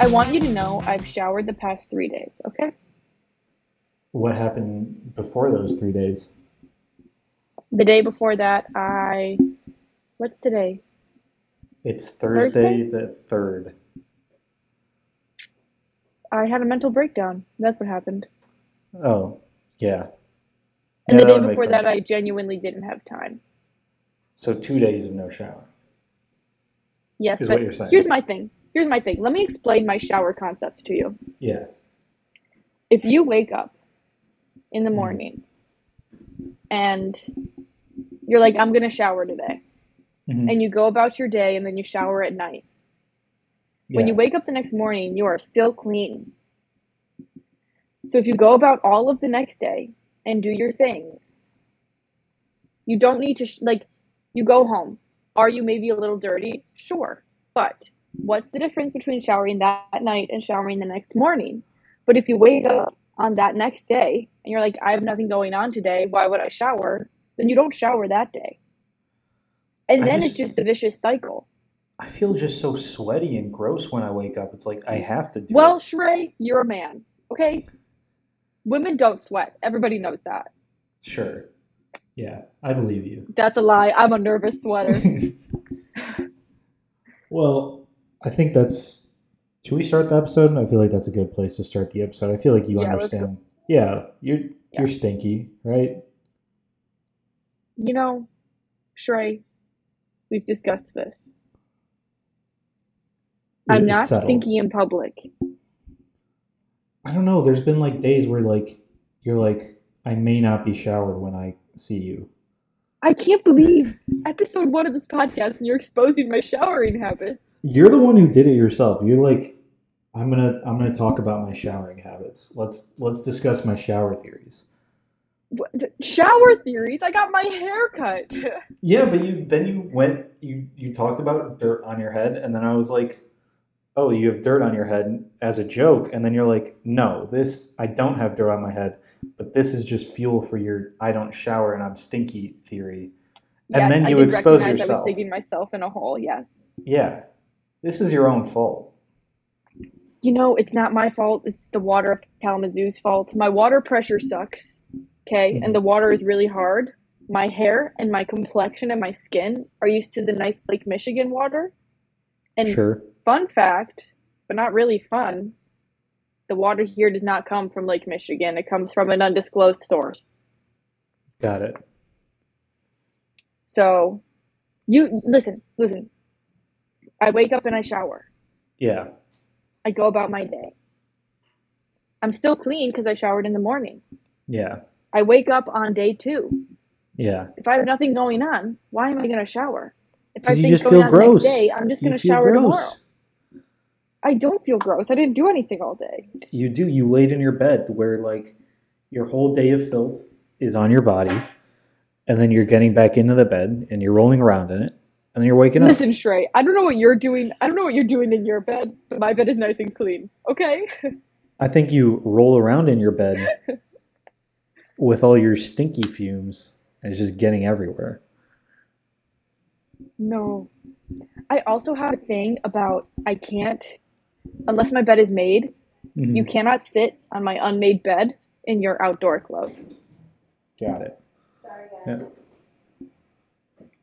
I want you to know I've showered the past 3 days, okay? What happened before those 3 days? The day before that, What's today? It's Thursday? The 3rd. I had a mental breakdown. That's what happened. Oh, yeah. And the day before that, I genuinely didn't have time. So 2 days of no shower. Yes, but here's my thing. Let me explain my shower concept to you. Yeah. If you wake up in the morning and you're like, I'm going to shower today. Mm-hmm. And you go about your day and then you shower at night. Yeah. When you wake up the next morning, you are still clean. So if you go about all of the next day and do your things, you don't need to, you go home. Are you maybe a little dirty? Sure. But what's the difference between showering that night and showering the next morning? But if you wake up on that next day and you're like, I have nothing going on today, why would I shower? Then you don't shower that day. And then it's just a vicious cycle. I feel just so sweaty and gross when I wake up. It's like, I have to do it. Well, Shrey, you're a man, okay? Women don't sweat. Everybody knows that. Sure. Yeah, I believe you. That's a lie. I'm a nervous sweater. Well, I think that's... Should we start the episode? I feel like that's a good place to start the episode. I feel like you understand. Yeah, you're stinky, right? You know, Shrey, we've discussed this. I'm not stinky in public. I don't know. There's been days where you're like, I may not be showered when I see you. I can't believe episode 1 of this podcast and you're exposing my showering habits. You're the one who did it yourself. You're like, I'm gonna talk about my showering habits. Let's discuss my shower theories. What, shower theories? I got my hair cut. Yeah, but you talked about dirt on your head, and then I was like, oh, you have dirt on your head as a joke. And then you're like, no, I don't have dirt on my head, but this is just fuel for your I don't shower and I'm stinky theory. Yes, and then you expose yourself. I was digging myself in a hole, yes. Yeah. This is your own fault. You know, it's not my fault. It's the water of Kalamazoo's fault. My water pressure sucks, okay? Mm-hmm. And the water is really hard. My hair and my complexion and my skin are used to the nice Lake Michigan water. And sure. Fun fact, but not really fun, the water here does not come from Lake Michigan. It comes from an undisclosed source. Got it. So, you listen. I wake up and I shower. Yeah. I go about my day. I'm still clean because I showered in the morning. Yeah. I wake up on day 2. Yeah. If I have nothing going on, why am I going to shower? If I think going on the next day, I'm just going to shower tomorrow. I don't feel gross. I didn't do anything all day. You do. You laid in your bed where, your whole day of filth is on your body, and then you're getting back into the bed, and you're rolling around in it, and then you're waking up. Listen, Shrey, I don't know what you're doing. I don't know what you're doing in your bed, but my bed is nice and clean. Okay? I think you roll around in your bed with all your stinky fumes, and it's just getting everywhere. No. I also have a thing about I can't... Unless my bed is made, mm-hmm. You cannot sit on my unmade bed in your outdoor clothes. Got it. Sorry, guys.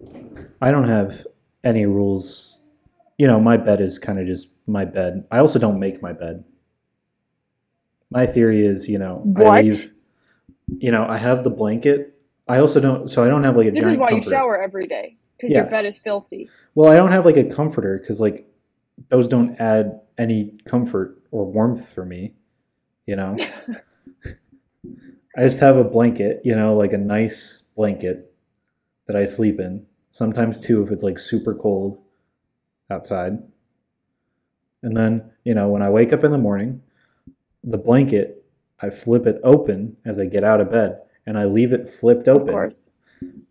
Yeah. I don't have any rules. You know, my bed is kind of just my bed. I also don't make my bed. My theory is, what? I leave... I have the blanket. I also don't... So I don't have, a giant comforter. This is why you shower every day. Because your bed is filthy. Well, I don't have, a comforter because, those don't add any comfort or warmth for me, I just have a blanket, a nice blanket that I sleep in. Sometimes, too, if it's, super cold outside. And then, when I wake up in the morning, the blanket, I flip it open as I get out of bed, and I leave it flipped open. Of course.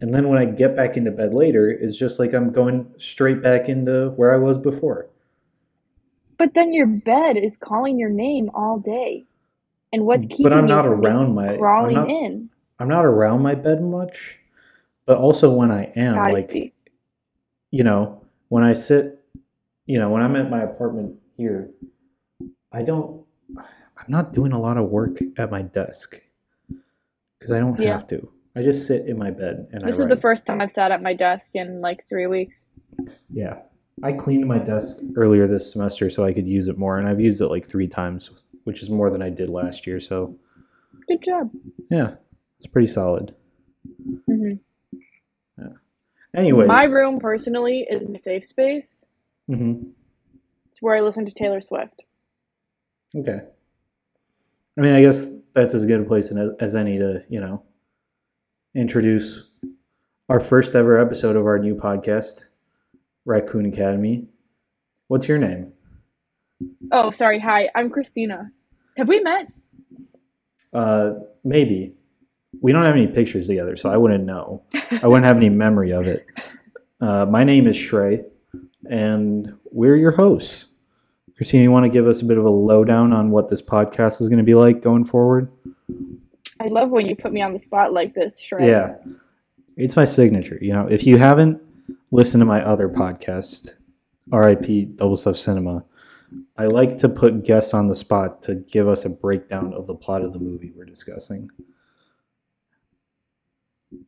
And then when I get back into bed later, it's just like I'm going straight back into where I was before. But then your bed is calling your name all day. And what's keeping you from crawling in? I'm not around my bed much. But also when I am, when I sit, when I'm at my apartment here, I'm not doing a lot of work at my desk because I don't have to. I just sit in my bed and I write. This is the first time I've sat at my desk in like 3 weeks. Yeah. I cleaned my desk earlier this semester so I could use it more, and I've used it like 3 times, which is more than I did last year, so. Good job. Yeah. It's pretty solid. Mm-hmm. Yeah. Anyways. My room, personally, is my safe space. Mm-hmm. It's where I listen to Taylor Swift. Okay. I mean, I guess that's as good a place as any to, you know, introduce our first ever episode of our new podcast, Raccoon Academy. What's your name? Oh, sorry. Hi, I'm Christina. Have we met? Maybe. We don't have any pictures together, so I wouldn't know. I wouldn't have any memory of it. My name is Shrey, and we're your hosts. Christina, you want to give us a bit of a lowdown on what this podcast is going to be like going forward? I love when you put me on the spot like this, Shrey. Yeah. It's my signature. You know, if you haven't listened to my other podcast, RIP Double Stuff Cinema, I like to put guests on the spot to give us a breakdown of the plot of the movie we're discussing.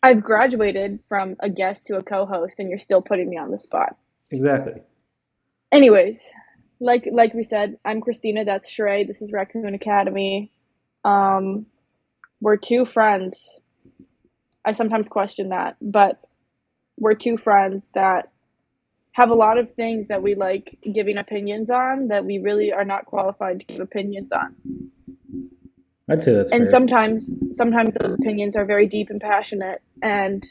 I've graduated from a guest to a co-host, and you're still putting me on the spot. Exactly. Anyways, like we said, I'm Christina, that's Shrey, this is Raccoon Academy. We're 2 friends. I sometimes question that, but we're 2 friends that have a lot of things that we like giving opinions on that we really are not qualified to give opinions on. I'd say that's fair. And sometimes those opinions are very deep and passionate, and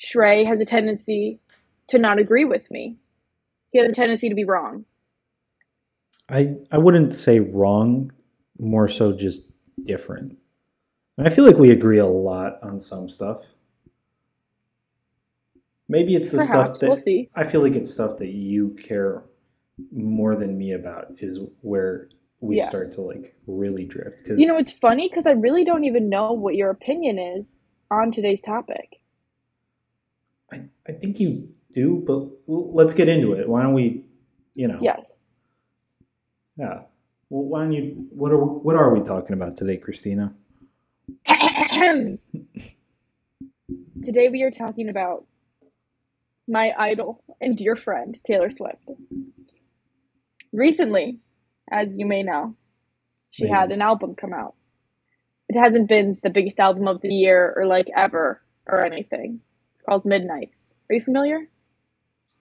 Shrey has a tendency to not agree with me. He has a tendency to be wrong. I wouldn't say wrong, more so just different. And I feel like we agree a lot on some stuff. Maybe it's the stuff that... We'll see. I feel like it's stuff that you care more than me about is where we start to like really drift. Cause, you know, it's funny because I really don't even know what your opinion is on today's topic. I think you do, but let's get into it. Why don't we, you know... Yes. Yeah. Well, why don't you... What are we talking about today, Christina? Today we are talking about my idol and dear friend, Taylor Swift. Recently, as you may know, she had an album come out. It hasn't been the biggest album of the year or like ever or anything. It's called Midnights. Are you familiar?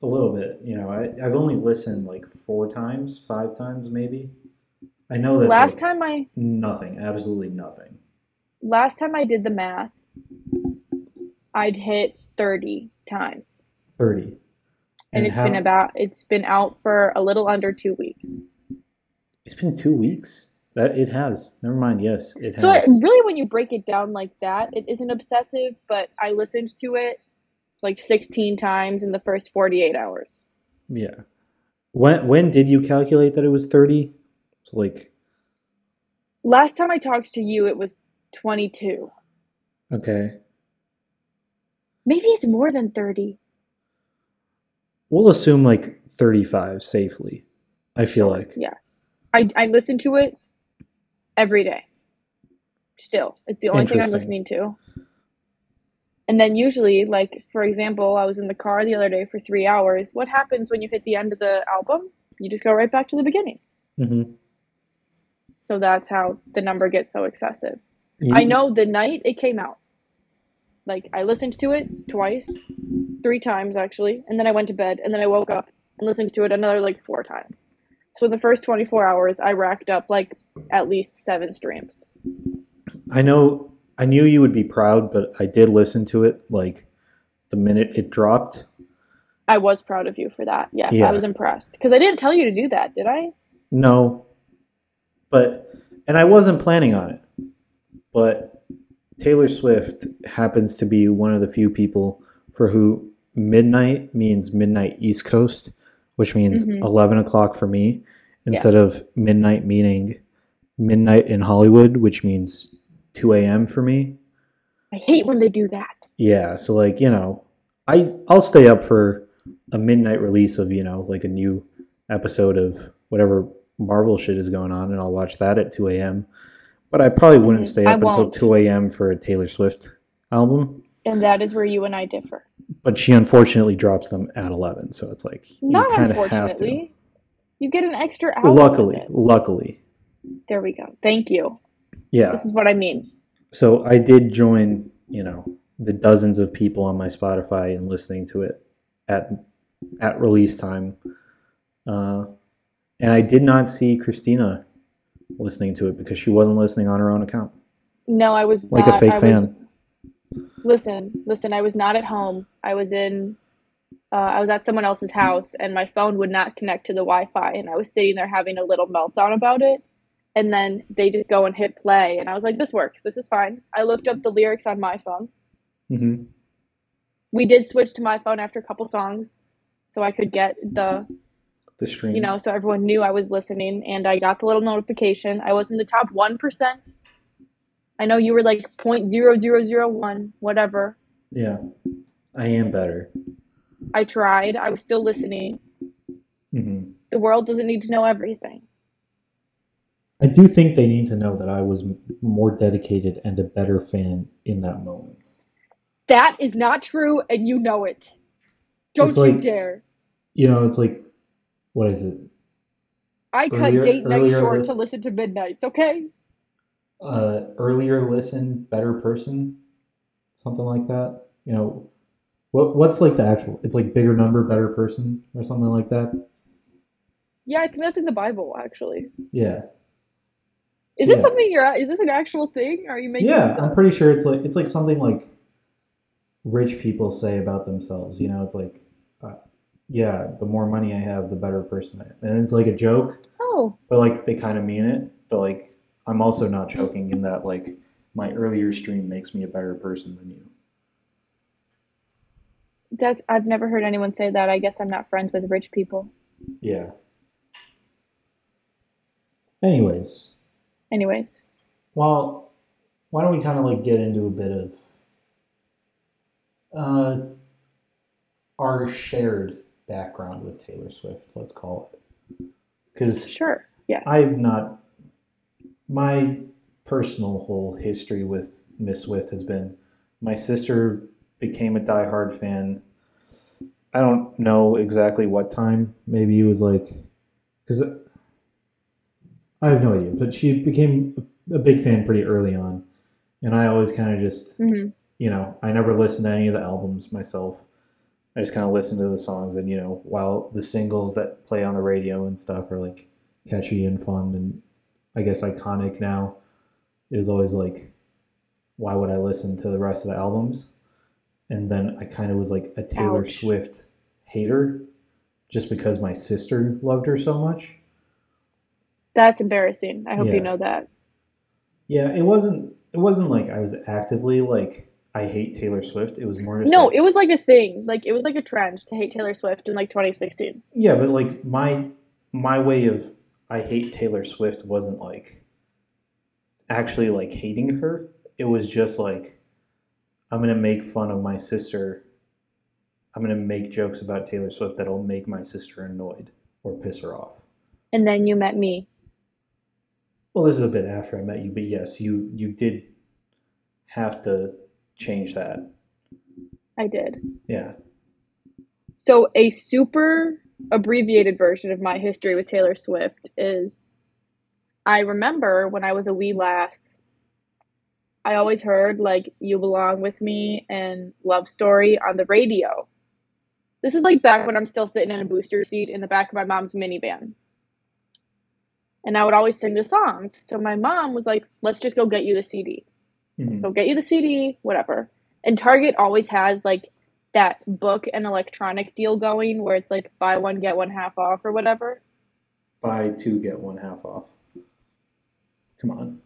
A little bit. You know, I've only listened like 4 times, 5 times maybe. I know that last time I... Nothing. Absolutely nothing. Last time I did the math, I'd hit 30 times. 30. And it's it's been out for a little under 2 weeks. It's been 2 weeks? That it has. Never mind. Yes, it has. So really when you break it down like that, it isn't obsessive, but I listened to it like 16 times in the first 48 hours. Yeah. When did you calculate that it was 30? So like last time I talked to you, it was 22. Okay. Maybe it's more than 30. We'll assume like 35 safely, I feel like. Yes. I listen to it every day. Still. It's the only thing I'm listening to. And then usually, like, for example, I was in the car the other day for 3 hours. What happens when you hit the end of the album? You just go right back to the beginning. Mm-hmm. So that's how the number gets so excessive. I know the night it came out. Like, I listened to it 3 times actually, and then I went to bed, and then I woke up and listened to it another, like, 4 times. So the first 24 hours, I racked up, like, at least 7 streams. I knew you would be proud, but I did listen to it, like, the minute it dropped. I was proud of you for that, yes. Yeah. I was impressed. Because I didn't tell you to do that, did I? No. And I wasn't planning on it. But Taylor Swift happens to be one of the few people for who midnight means midnight East Coast, which means 11 o'clock for me, instead of midnight meaning midnight in Hollywood, which means 2 a.m. for me. I hate when they do that. Yeah, so like, you know, I'll stay up for a midnight release of, you know, like a new episode of whatever Marvel shit is going on, and I'll watch that at 2 a.m. But I probably wouldn't stay up until 2 a.m. for a Taylor Swift album. And that is where you and I differ. But she unfortunately drops them at 11, so it's like not you kind of have to. You get an extra hour. Luckily. There we go. Thank you. Yeah. This is what I mean. So I did join, the dozens of people on my Spotify and listening to it at release time. And I did not see Christina listening to it because she wasn't listening on her own account. No, I was like not. A fake fan. Listen, I was not at home. I was at someone else's house, and my phone would not connect to the Wi-Fi, and I was sitting there having a little meltdown about it. And then they just go and hit play, and I was like, this works. This is fine. I looked up the lyrics on my phone. Mm-hmm. We did switch to my phone after a couple songs, so I could get the stream. So everyone knew I was listening, and I got the little notification. I was in the top 1%. I know you were like 0.0001, whatever. Yeah, I am better. I tried. I was still listening. Mm-hmm. The world doesn't need to know everything. I do think they need to know that I was more dedicated and a better fan in that moment. That is not true, and you know it. Don't you dare. It's like, what is it? I cut date night short to listen to Midnights, okay? Earlier listen, better person? Something like that? What's like the actual... It's like bigger number, better person, or something like that? Yeah, I think that's in the Bible, actually. Yeah. Is this something you're at? Is this an actual thing? Are you making this up? I'm pretty sure it's like something like rich people say about themselves. It's like, the more money I have, the better person I am. And it's like a joke. Oh. But like they kind of mean it. But like I'm also not joking in that like my earlier stream makes me a better person than you. I've never heard anyone say that. I guess I'm not friends with rich people. Yeah. Anyways. Well, why don't we kind of like get into a bit of our shared background with Taylor Swift, let's call it. Because sure, yes. My personal whole history with Miss Swift has been my sister became a diehard fan. I don't know exactly what time. Maybe it was like... because I have no idea, but she became a big fan pretty early on. And I always kind of just, mm-hmm. I never listened to any of the albums myself. I just kind of listened to the songs and, while the singles that play on the radio and stuff are like catchy and fun and I guess iconic now, it was always like, why would I listen to the rest of the albums? And then I kind of was like a Taylor Swift hater just because my sister loved her so much. That's embarrassing. I hope you know that. Yeah, it wasn't like I was actively like I hate Taylor Swift. It was more just it was like a thing. Like it was like a trend to hate Taylor Swift in like 2016. Yeah, but like my way of I hate Taylor Swift wasn't like actually like hating her. It was just like I'm going to make fun of my sister. I'm going to make jokes about Taylor Swift that'll make my sister annoyed or piss her off. And then you met me. Well, this is a bit after I met you, but yes, you did have to change that. I did. Yeah. So a super abbreviated version of my history with Taylor Swift is I remember when I was a wee lass, I always heard like You Belong With Me and Love Story on the radio. This is like back when I'm still sitting in a booster seat in the back of my mom's minivan. And I would always sing the songs. So my mom was like, let's just go get you the CD. Mm-hmm. Let's go get you the CD, whatever. And Target always has like that book and electronic deal going where it's like buy one, get one half off or whatever. Buy two, get one half off. Come on.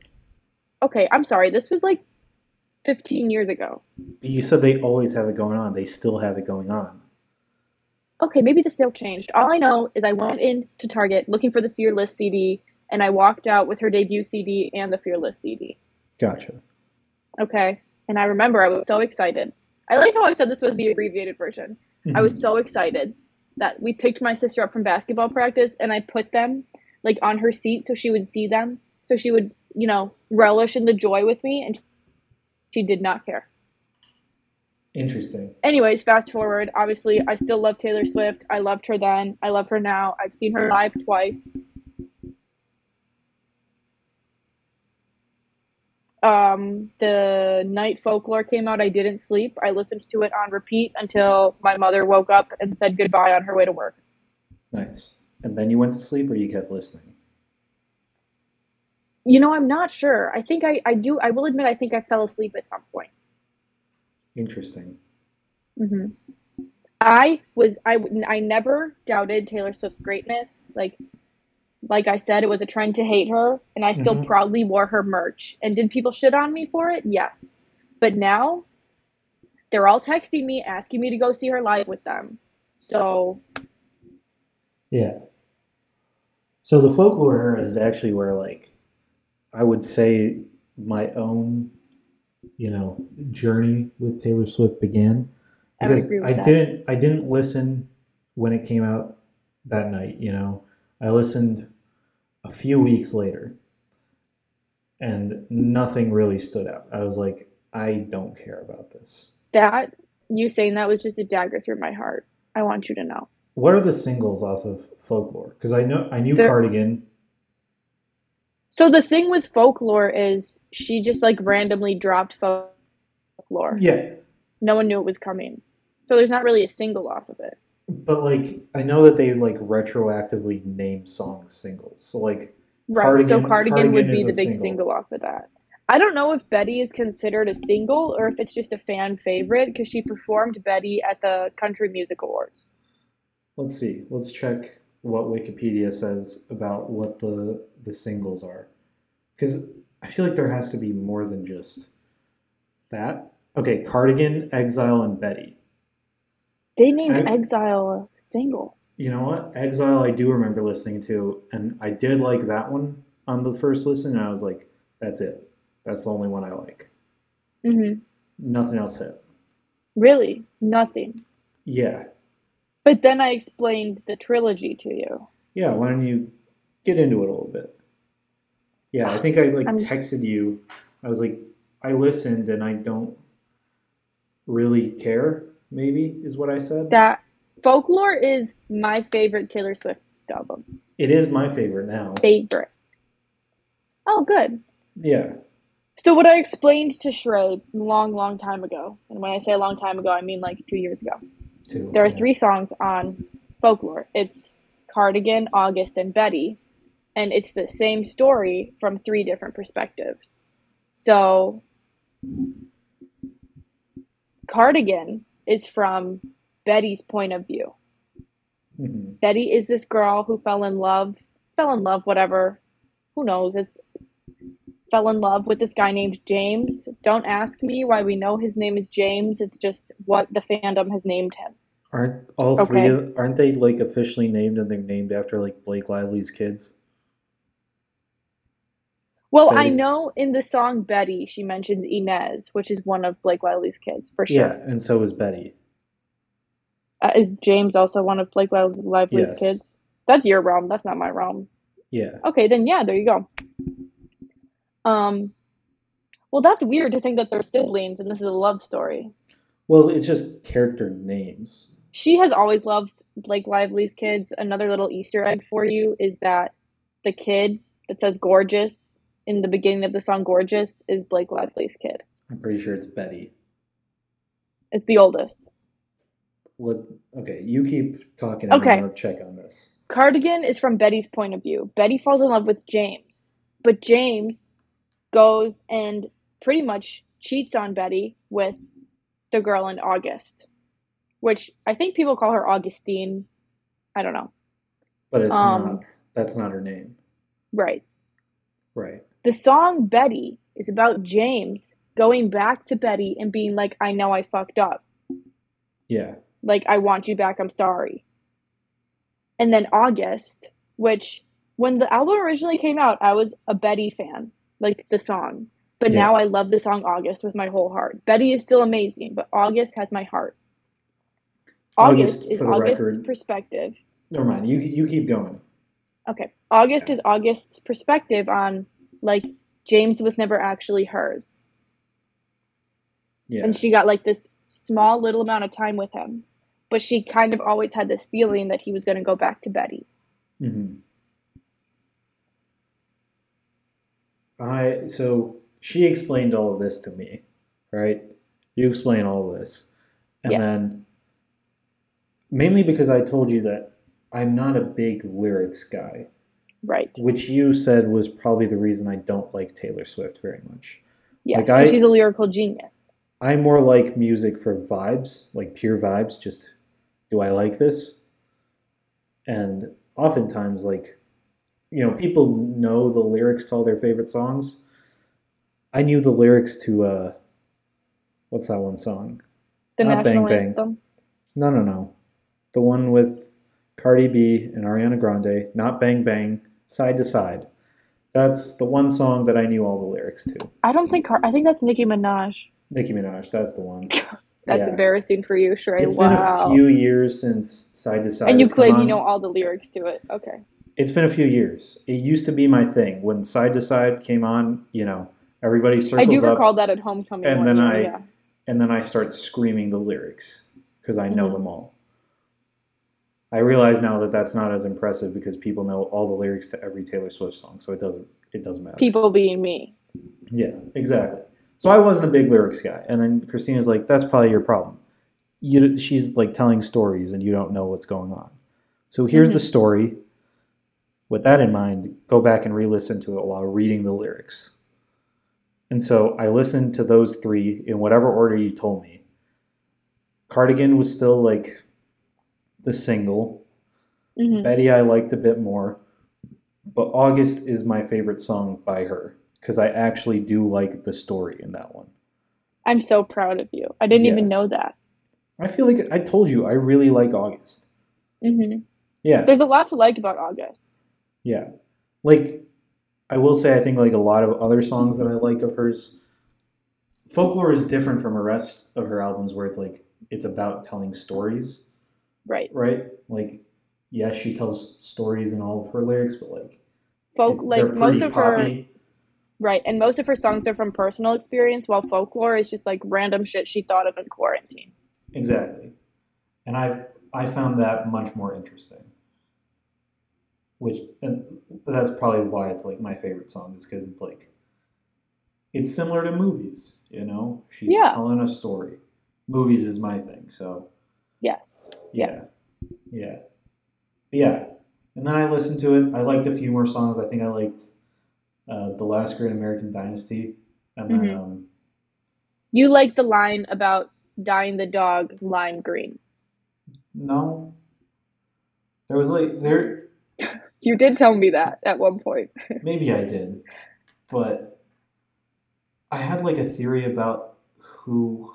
Okay, I'm sorry. This was like 15 years ago. You said they always have it going on. They still have it going on. Okay, maybe the sale changed. All I know is I went into Target looking for the Fearless CD, and I walked out with her debut CD and the Fearless CD. Gotcha. Okay, and I remember I was so excited. I like how I said this was the abbreviated version. Mm-hmm. I was so excited that we picked my sister up from basketball practice, and I put them like on her seat so she would see them, so she would, you know, relish in the joy with me, and she did not care. Interesting. Anyways, fast forward. Obviously, I still love Taylor Swift. I loved her then. I love her now. I've seen her live twice. The night Folklore came out, I didn't sleep. I listened to it on repeat until my mother woke up and said goodbye on her way to work. Nice. And then you went to sleep, or you kept listening? You know, I'm not sure. I think I do. I will admit, I think I fell asleep at some point. Interesting. Mm-hmm. I never doubted Taylor Swift's greatness. Like I said, it was a trend to hate her, and I still proudly wore her merch. And did people shit on me for it? Yes. But now, they're all texting me, asking me to go see her live with them. So. Yeah. So the Folklore era is actually where, like, I would say my own, you know, journey with Taylor Swift began. Because I didn't listen when it came out that night, you know. I listened a few weeks later, and nothing really stood out. I was like, I don't care about this. That, you saying that was just a dagger through my heart. I want you to know. What are the singles off of Folklore? Because I knew Cardigan. So the thing with Folklore is she just like randomly dropped Folklore. Yeah. No one knew it was coming. So there's not really a single off of it. But, like, I know that they, like, retroactively name songs singles. So, like, right. Cardigan would be the big single off of that. I don't know if Betty is considered a single or if it's just a fan favorite, because she performed Betty at the Country Music Awards. Let's see. Let's check what Wikipedia says about what the singles are. Because I feel like there has to be more than just that. Okay, Cardigan, Exile, and Betty. They named Exile a single. You know what? Exile I do remember listening to, and I did like that one on the first listen, and I was like, that's it. That's the only one I like. Mm-hmm. Nothing else hit. Really? Nothing? Yeah. But then I explained the trilogy to you. Yeah, why don't you get into it a little bit? Yeah, I think I texted you. I was like, I listened, and I don't really care. Maybe is what I said. That Folklore is my favorite Taylor Swift album. It is my favorite now. Favorite. Oh, good. Yeah. So what I explained to Shrey long, long time ago, and when I say a long time ago, I mean like 2 years ago. There are three songs on Folklore. It's Cardigan, August, and Betty, and it's the same story from three different perspectives. So Cardigan is from Betty's point of view. Mm-hmm. Betty is this girl who fell in love, whatever. Who knows? Fell in love with this guy named James. Don't ask me why we know his name is James. It's just what the fandom has named him. Aren't all three? Okay. Aren't they like officially named, and they're named after like Blake Lively's kids? Well, Betty. I know in the song Betty, she mentions Inez, which is one of Blake Lively's kids, for sure. Yeah, and so is Betty. Is James also one of Blake Lively's kids? That's your realm. That's not my realm. Yeah. Okay, then yeah, there you go. Well, that's weird to think that they're siblings and this is a love story. Well, it's just character names. She has always loved Blake Lively's kids. Another little Easter egg for you is that the kid that says gorgeous in the beginning of the song Gorgeous is Blake Lively's kid. I'm pretty sure it's Betty. It's the oldest. Okay, you keep talking and I'm going to check on this. Cardigan is from Betty's point of view. Betty falls in love with James, but James goes and pretty much cheats on Betty with the girl in August, which I think people call her Augustine. I don't know. But it's not. That's not her name. Right. Right. The song Betty is about James going back to Betty and being like, I know I fucked up. Yeah. Like, I want you back. I'm sorry. And then August, which when the album originally came out, I was a Betty fan, like the song. But now I love the song August with my whole heart. Betty is still amazing, but August has my heart. August is August's record. Perspective. Never mind. You keep going. Okay. August is August's perspective on, like, James was never actually hers. Yeah. And she got, like, this small little amount of time with him. But she kind of always had this feeling that he was going to go back to Betty. Mm-hmm. So she explained all of this to me, right? You explain all of this. And then, mainly because I told you that I'm not a big lyrics guy. Right. Which you said was probably the reason I don't like Taylor Swift very much. Yeah, like she's a lyrical genius. I more like music for vibes, like pure vibes, just do I like this? And oftentimes, like, you know, people know the lyrics to all their favorite songs. I knew the lyrics to, what's that one song? The Not National Bang Anthem? Bang. No. The one with Cardi B and Ariana Grande, Not Bang Bang, Side to Side. That's the one song that I knew all the lyrics to. I think that's Nicki Minaj. Nicki Minaj, that's the one. That's embarrassing for you, Shrey. It's been a few years since Side to Side. And you claim you know all the lyrics to it. Okay. It's been a few years. It used to be my thing. When Side to Side came on, you know, everybody circles up. I do recall that at homecoming. And then I start screaming the lyrics because I know them all. I realize now that that's not as impressive because people know all the lyrics to every Taylor Swift song, so it doesn't matter. People being me. Yeah, exactly. So I wasn't a big lyrics guy, and then Christina's like, "That's probably your problem. She's like telling stories, and you don't know what's going on." So here's the story. With that in mind, go back and re-listen to it while reading the lyrics. And so I listened to those three in whatever order you told me. Cardigan was still like the single. Betty I liked a bit more. But August is my favorite song by her because I actually do like the story in that one. I'm so proud of you. I didn't even know that. I feel like I told you I really like August. Mm-hmm. Yeah. There's a lot to like about August. Yeah. Like, I will say I think like a lot of other songs that I like of hers, Folklore is different from the rest of her albums where it's like it's about telling stories. Right? Like, yes, she tells stories in all of her lyrics, but like folk, like most of poppy. Her right, and most of her songs are from personal experience, while Folklore is just like random shit she thought of in quarantine. Exactly. And I found that much more interesting. And that's probably why it's like my favorite song, is because it's like it's similar to movies, you know? She's telling a story. Movies is my thing, so Yes. And then I listened to it. I liked a few more songs. I think I liked The Last Great American Dynasty. And then you like the line about dyeing the dog lime green. No. There was like You did tell me that at one point. Maybe I did. But I had like a theory about who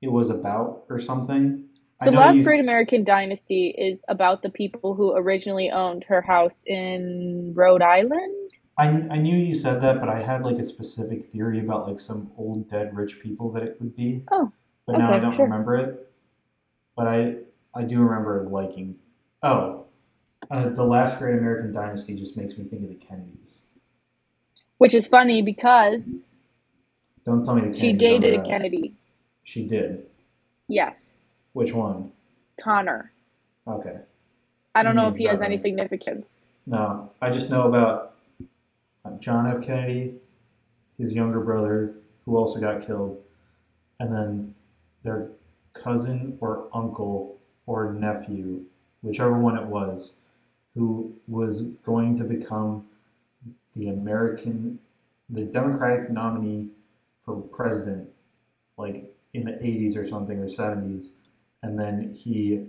it was about or something. The Last Great American Dynasty is about the people who originally owned her house in Rhode Island. I knew you said that, but I had like a specific theory about like some old dead rich people that it would be. Oh, but now I don't remember it. But I do remember liking. Oh, The Last Great American Dynasty just makes me think of the Kennedys. Which is funny because. Don't tell me the Kennedys. She dated a Kennedy. She did. Yes. Which one? Connor. Okay. I don't know if he has any significance. No. I just know about John F. Kennedy, his younger brother, who also got killed, and then their cousin or uncle or nephew, whichever one it was, who was going to become the Democratic nominee for president, like in the 80s or something, or 70s. And then he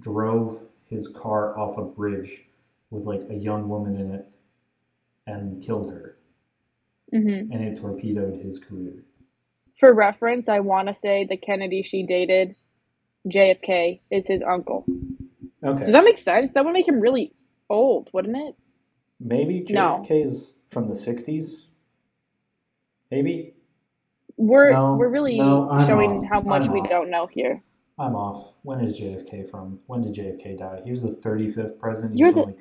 drove his car off a bridge with, like, a young woman in it and killed her. Mm-hmm. And it torpedoed his career. For reference, I want to say the Kennedy she dated, JFK, is his uncle. Okay. Does that make sense? That would make him really old, wouldn't it? Maybe JFK is from the 60s? Maybe? We're really showing how much we don't know here. I'm off. When is JFK from? When did JFK die? He was the 35th president. He was like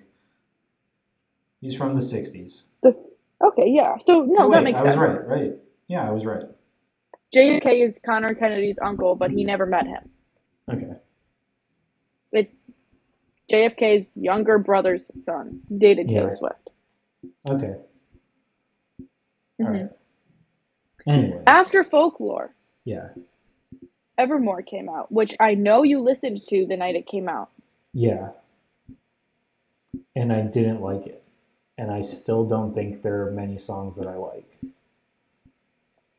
He's from the 60s. Okay, yeah. So, no, that makes sense. I was right. Yeah, I was right. JFK is Connor Kennedy's uncle, but he never met him. Okay. It's JFK's younger brother's son, dated Taylor Swift. Okay. Mm-hmm. All right. Anyways. After Folklore. Yeah. Evermore came out, which I know you listened to the night it came out. Yeah. And I didn't like it. And I still don't think there are many songs that I like.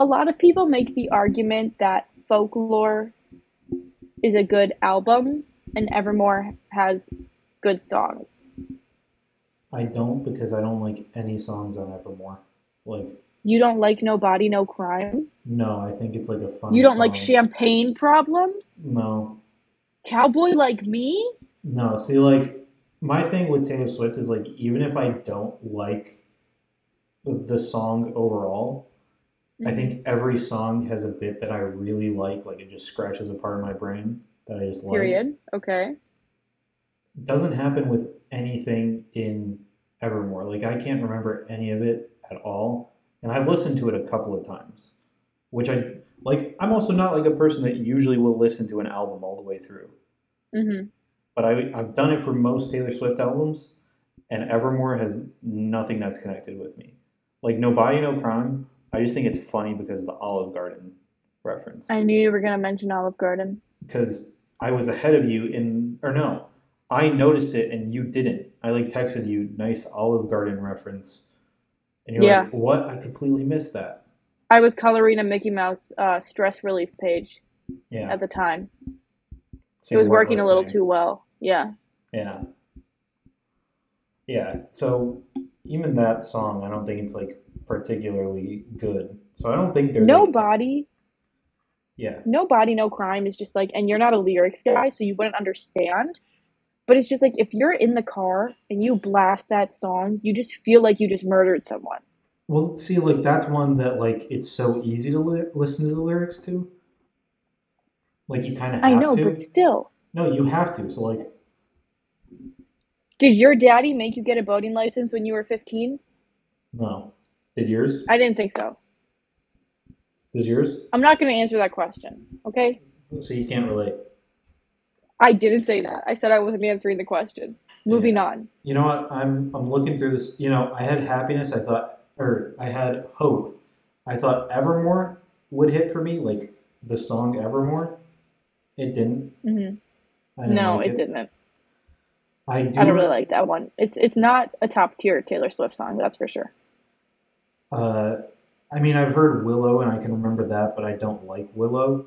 A lot of people make the argument that Folklore is a good album and Evermore has good songs. I don't, because I don't like any songs on Evermore. Like, you don't like Nobody, No Crime? No, I think it's like a fun You don't song. Like Champagne Problems? No. Cowboy Like Me? No, see, like, my thing with Taylor Swift is, like, even if I don't like the song overall, I think every song has a bit that I really like it just scratches a part of my brain that I just like. Period. Okay. Doesn't happen with anything in Evermore. Like, I can't remember any of it at all. And I've listened to it a couple of times, which I, like, I'm also not, like, a person that usually will listen to an album all the way through. Mm-hmm. But I've done it for most Taylor Swift albums, and Evermore has nothing that's connected with me. Like, Nobody, No Crime, I just think it's funny because of the Olive Garden reference. I knew you were going to mention Olive Garden. Because I was ahead of you I noticed it and you didn't. I, like, texted you, nice Olive Garden reference. And you're like, what? I completely missed that. I was coloring a Mickey Mouse stress relief page at the time. So it was working a little too well. Yeah. So even that song, I don't think it's, like, particularly good. So I don't think there's Nobody, No Crime is just like, and you're not a lyrics guy, so you wouldn't understand. But it's just like, if you're in the car and you blast that song, you just feel like you just murdered someone. Well, see, like, that's one that, like, it's so easy to listen to the lyrics to. Like, you kind of have to. I know, but still. No, you have to. So, like... Did your daddy make you get a boating license when you were 15? No. Did yours? I didn't think so. Does yours? I'm not going to answer that question, okay? So you can't relate. I didn't say that. I said I wasn't answering the question. Moving on. You know what? I'm looking through this. You know, I had Happiness. I had Hope. I thought Evermore would hit for me, like the song Evermore. It didn't. Mm-hmm. No, it didn't. I don't really like that one. It's not a top tier Taylor Swift song, that's for sure. I mean, I've heard Willow and I can remember that, but I don't like Willow.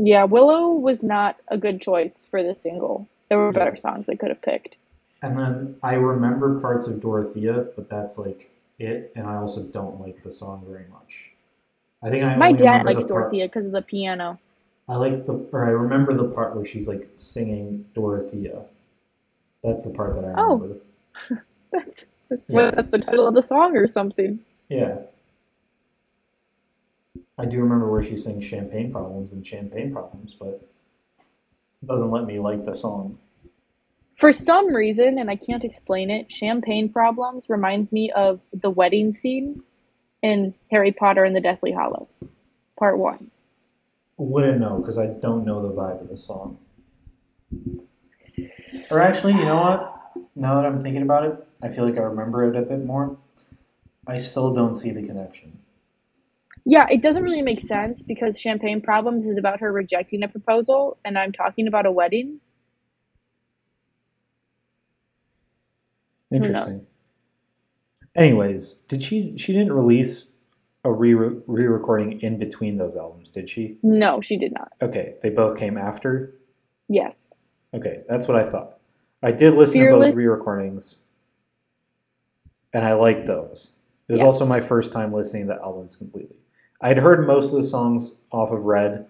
Yeah, Willow was not a good choice for this single. There were better songs they could have picked. And then I remember parts of Dorothea, but that's, like, it. And I also don't like the song very much. I think my dad likes Dorothea because of the piano. I remember the part where she's, like, singing Dorothea. That's the part that I remember. Oh, that's the title of the song or something. Yeah. I do remember where she sings Champagne Problems, but it doesn't let me like the song. For some reason, and I can't explain it, Champagne Problems reminds me of the wedding scene in Harry Potter and the Deathly Hallows, Part 1. Wouldn't know, because I don't know the vibe of the song. Or actually, you know what? Now that I'm thinking about it, I feel like I remember it a bit more. I still don't see the connection. Yeah, it doesn't really make sense because Champagne Problems is about her rejecting a proposal, and I'm talking about a wedding. Interesting. Anyways, did she didn't release a re-recording in between those albums, did she? No, she did not. Okay, they both came after? Yes. Okay, that's what I thought. I did listen to both re-recordings, and I liked those. It was also my first time listening to the albums completely. I had heard most of the songs off of Red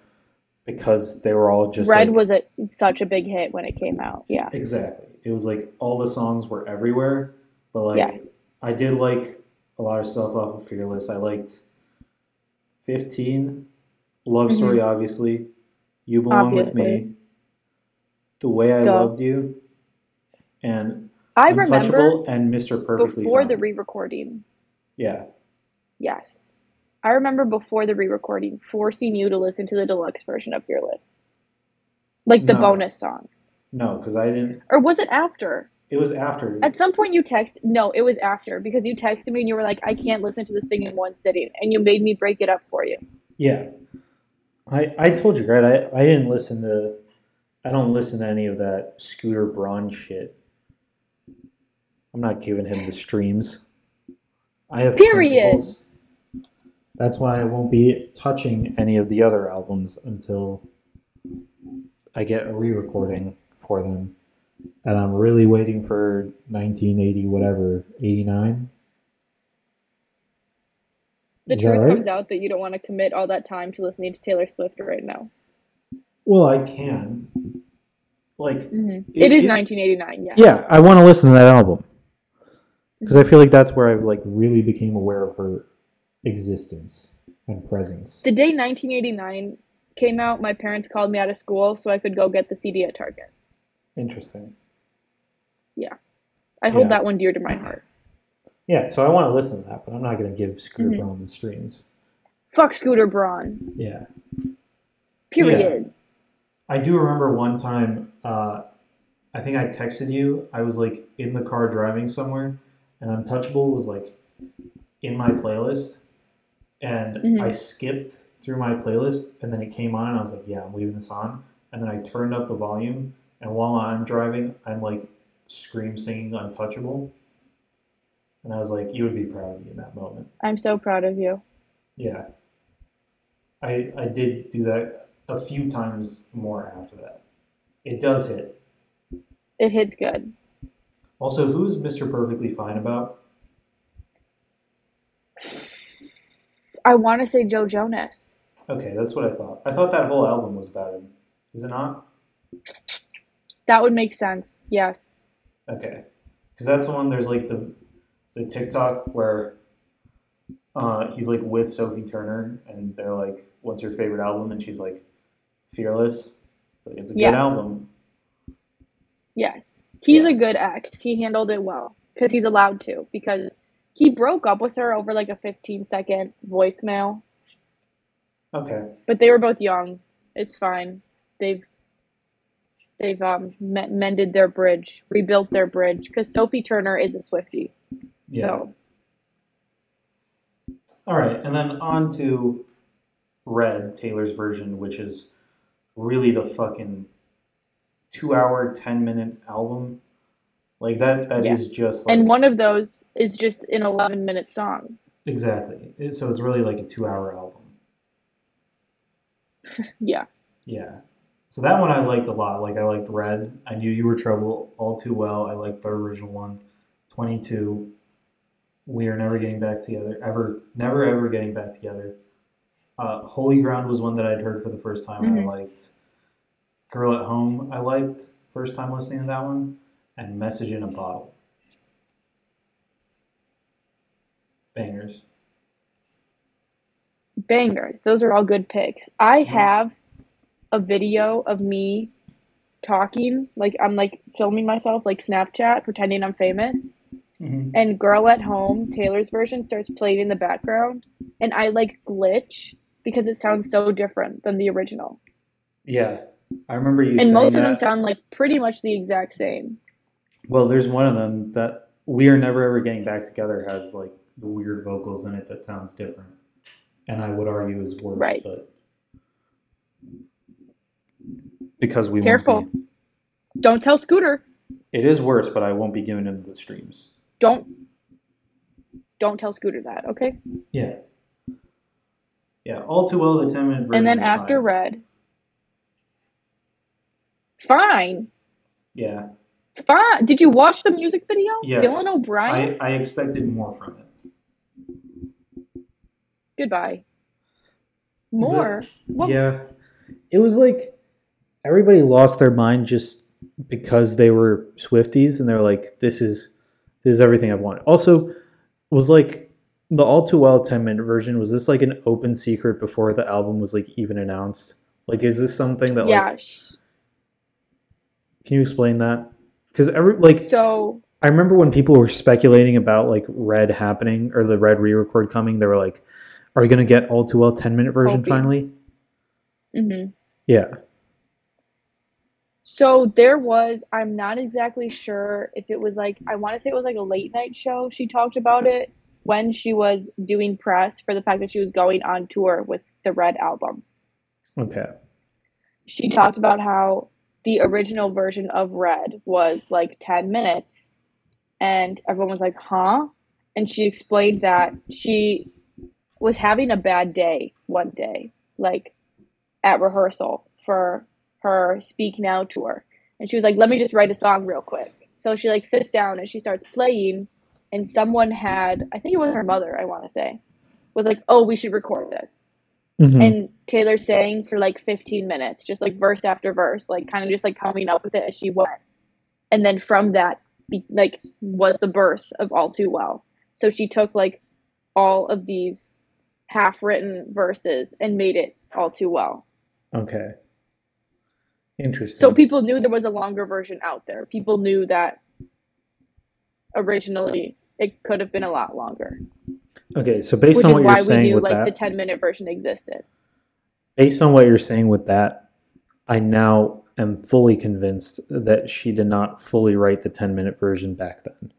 because they were all just Red was such a big hit when it came out. Yeah, exactly. It was like all the songs were everywhere, but like I did like a lot of stuff off of Fearless. I liked 15, Love Story, obviously. You Belong With Me, The Way I Loved You, and I remember and Mr. Perfectly before Fine. The re-recording. Yeah. Yes. I remember before the re-recording forcing you to listen to the deluxe version of Fearless. Like the bonus songs. No, because I didn't. Or was it after? It was after. At some point you text. No, it was after because you texted me and you were like, I can't listen to this thing in one sitting. And you made me break it up for you. Yeah. I told you, right? I didn't listen to. I don't listen to any of that Scooter Braun shit. I'm not giving him the streams. I have principles. That's why I won't be touching any of the other albums until I get a re-recording for them. And I'm really waiting for 1980 whatever, 89. The truth comes out that you don't want to commit all that time to listening to Taylor Swift right now. Well, I can. Like it is 1989, yeah. Yeah, I want to listen to that album. Because I feel like that's where I like really became aware of her existence and presence. The day 1989 came out, my parents called me out of school so I could go get the CD at Target. Interesting. Yeah. I hold that one dear to my heart. Yeah, so I want to listen to that, but I'm not going to give Scooter Braun the streams. Fuck Scooter Braun. Yeah. Period. Yeah. I do remember one time, I think I texted you. I was like in the car driving somewhere, and Untouchable was like in my playlist, and I skipped through my playlist, and then it came on, and I was like, yeah, I'm leaving this on. And then I turned up the volume, and while I'm driving, I'm like scream singing Untouchable. And I was like, you would be proud of me in that moment. I'm so proud of you. Yeah. I did do that a few times more after that. It does hit. It hits good. Also, who's Mr. Perfectly Fine about? I want to say Joe Jonas. Okay, that's what I thought. I thought that whole album was about him. Is it not? That would make sense, yes. Okay. Because that's the one, there's like the TikTok where he's like with Sophie Turner and they're like, what's your favorite album? And she's like, Fearless. So it's a good album. Yes. He's a good ex. He handled it well because he's allowed to, because he broke up with her over like a 15-second voicemail. Okay. But they were both young. It's fine. They've mended their bridge, rebuilt their bridge, because Sophie Turner is a Swiftie. Yeah. So. All right, and then on to Red, Taylor's version, which is really the fucking 2-hour, 10-minute album. Like, that is just like... And one of those is just an 11-minute song. Exactly. So it's really like a 2-hour album. Yeah. Yeah. So that one I liked a lot. Like, I liked Red. I Knew You Were Trouble all too well. I liked the original one. 22. We Are Never Getting Back Together. Never, ever getting back together. Holy Ground was one that I'd heard for the first time. I liked Girl at Home. I liked first time listening to that one. And Message in a Bottle. Bangers. Bangers. Those are all good picks. I have a video of me talking, like I'm like filming myself, like Snapchat, pretending I'm famous. And Girl at Home, Taylor's version, starts playing in the background. And I like glitch because it sounds so different than the original. Yeah. I remember you saying that. And most of them sound like pretty much the exact same. Well, there's one of them that We Are Never Ever Getting Back Together has like the weird vocals in it that sounds different. And I would argue is worse, right. But because we careful. Won't be... Don't tell Scooter. It is worse, but I won't be giving him the streams. Don't tell Scooter that, okay? Yeah. Yeah, all too well the 10-minute version. And then after fine. Red. Fine. Yeah. Fine. Did you watch the music video? Yes. Dylan O'Brien? I expected more from it. Goodbye. More? What? Yeah. It was like everybody lost their mind just because they were Swifties and they were like, this is everything I've wanted. Also, was like the all too well 10-minute version, was this like an open secret before the album was like even announced? Like, is this something that like... Can you explain that? Because every like so I remember when people were speculating about like Red happening or the Red re-record coming, they were like, are we going to get All Too Well 10-minute version finally? Mm-hmm. Yeah. So there was, I'm not exactly sure if it was like, I want to say it was like a late night show. She talked about it when she was doing press for the fact that she was going on tour with the Red album. Okay. She talked about how the original version of Red was like 10 minutes and everyone was like, huh? And she explained that she was having a bad day one day, like at rehearsal for her Speak Now tour. And she was like, let me just write a song real quick. So she like sits down and she starts playing and someone had, I think it was her mother, I want to say, was like, oh, we should record this. Mm-hmm. And Taylor sang for like 15 minutes, just like verse after verse, like kind of just like coming up with it as she went. And then from that, like, was the birth of All Too Well. So she took like all of these half-written verses and made it All Too Well. Okay. Interesting. So people knew there was a longer version out there. People knew that originally it could have been a lot longer. Okay, so based on what you're saying with that, which is why we knew like the 10-minute version existed. Based on what you're saying with that, I now am fully convinced that she did not fully write the 10-minute version back then.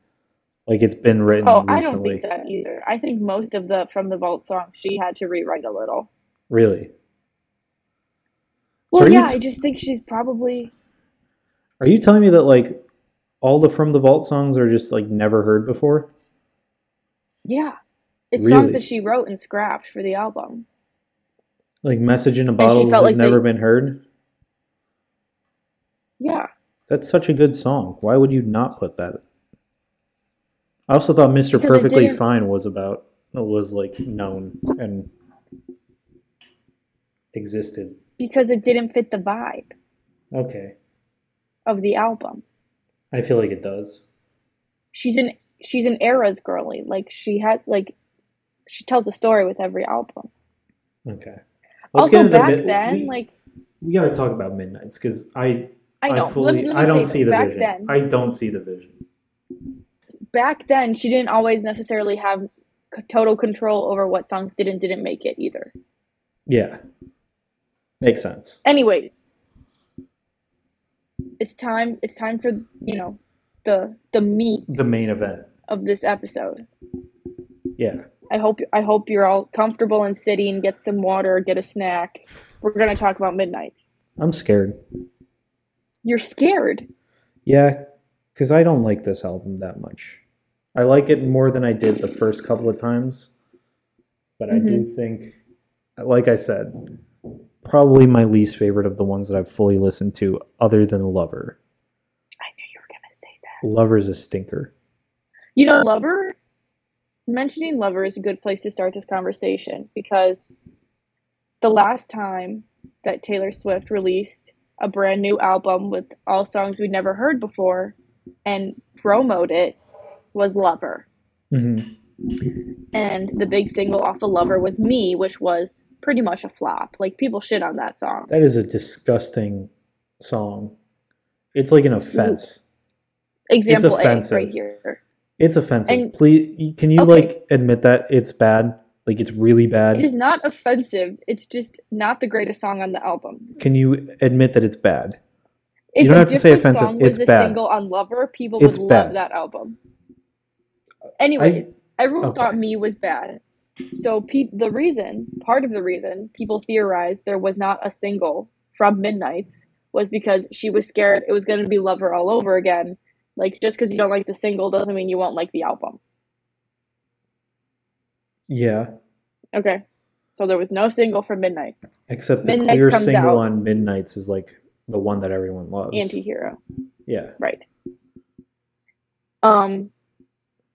Like, it's been written recently. Oh, I don't think that either. I think most of the From the Vault songs she had to rewrite a little. Really? Well, so yeah, I just think she's probably... Are you telling me that, like, all the From the Vault songs are just, like, never heard before? Yeah. It's really? Songs that she wrote and scrapped for the album. Like, Message in a Bottle has like never been heard? Yeah. That's such a good song. Why would you not put that? I also thought Mr. Perfectly Fine was like known and existed. Because it didn't fit the vibe. Okay. Of the album. I feel like it does. She's an eras girly. Like she tells a story with every album. Okay. We gotta talk about Midnights because I don't see the vision. Back then, she didn't always necessarily have total control over what songs did and didn't make it either. Yeah. Makes sense. Anyways, it's time for, you know, the meat. The main event. Of this episode. Yeah. I hope you're all comfortable and sitting, get some water, get a snack. We're going to talk about Midnights. I'm scared. You're scared. Yeah, because I don't like this album that much. I like it more than I did the first couple of times. But I do think, like I said, probably my least favorite of the ones that I've fully listened to other than Lover. I knew you were going to say that. Lover's a stinker. You know, mentioning Lover is a good place to start this conversation because the last time that Taylor Swift released a brand new album with all songs we'd never heard before and promoted it was Lover. Mm-hmm. And the big single off of Lover was Me, which was pretty much a flop. Like, people shit on that song. That is a disgusting song. It's like an offense. Example A right here. It's offensive. And, please, can you like admit that it's bad? Like, it's really bad. It is not offensive. It's just not the greatest song on the album. Can you admit that it's bad? If you don't have to say offensive. Song it's bad. Single on Lover, people it's would bad. Love that album. Anyways, everyone thought Me was bad. So part of the reason people theorized there was not a single from Midnights was because she was scared it was going to be Lover all over again. Like, just because you don't like the single doesn't mean you won't like the album. Yeah. Okay. So there was no single for Midnights. Except the clear single on Midnights is like the one that everyone loves. Antihero. Yeah. Right.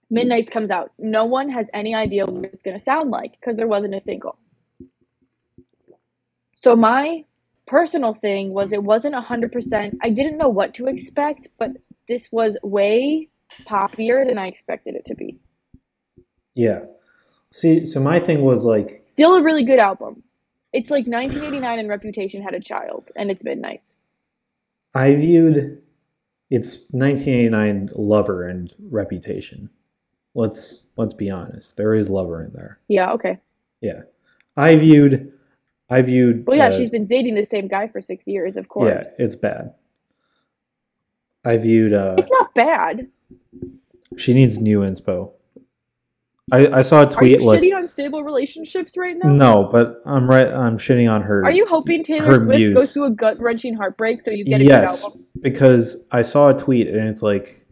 Midnights comes out. No one has any idea what it's going to sound like because there wasn't a single. So my personal thing was it wasn't 100%. I didn't know what to expect, but this was way poppier than I expected it to be. Yeah. See, so my thing was like... Still a really good album. It's like 1989 and Reputation had a child, and it's Midnights. I viewed It's 1989 Lover and Reputation. Let's be honest. There is Lover in there. Yeah, okay. Yeah. I viewed well, yeah, she's been dating the same guy for 6 years, of course. Yeah, it's bad. I viewed it's not bad. She needs new inspo. I saw a tweet. Are you shitting on stable relationships right now? No, but I'm shitting on her. Are you hoping Taylor Swift goes through a gut-wrenching heartbreak so you get a good album? Yes, because I saw a tweet and it's like,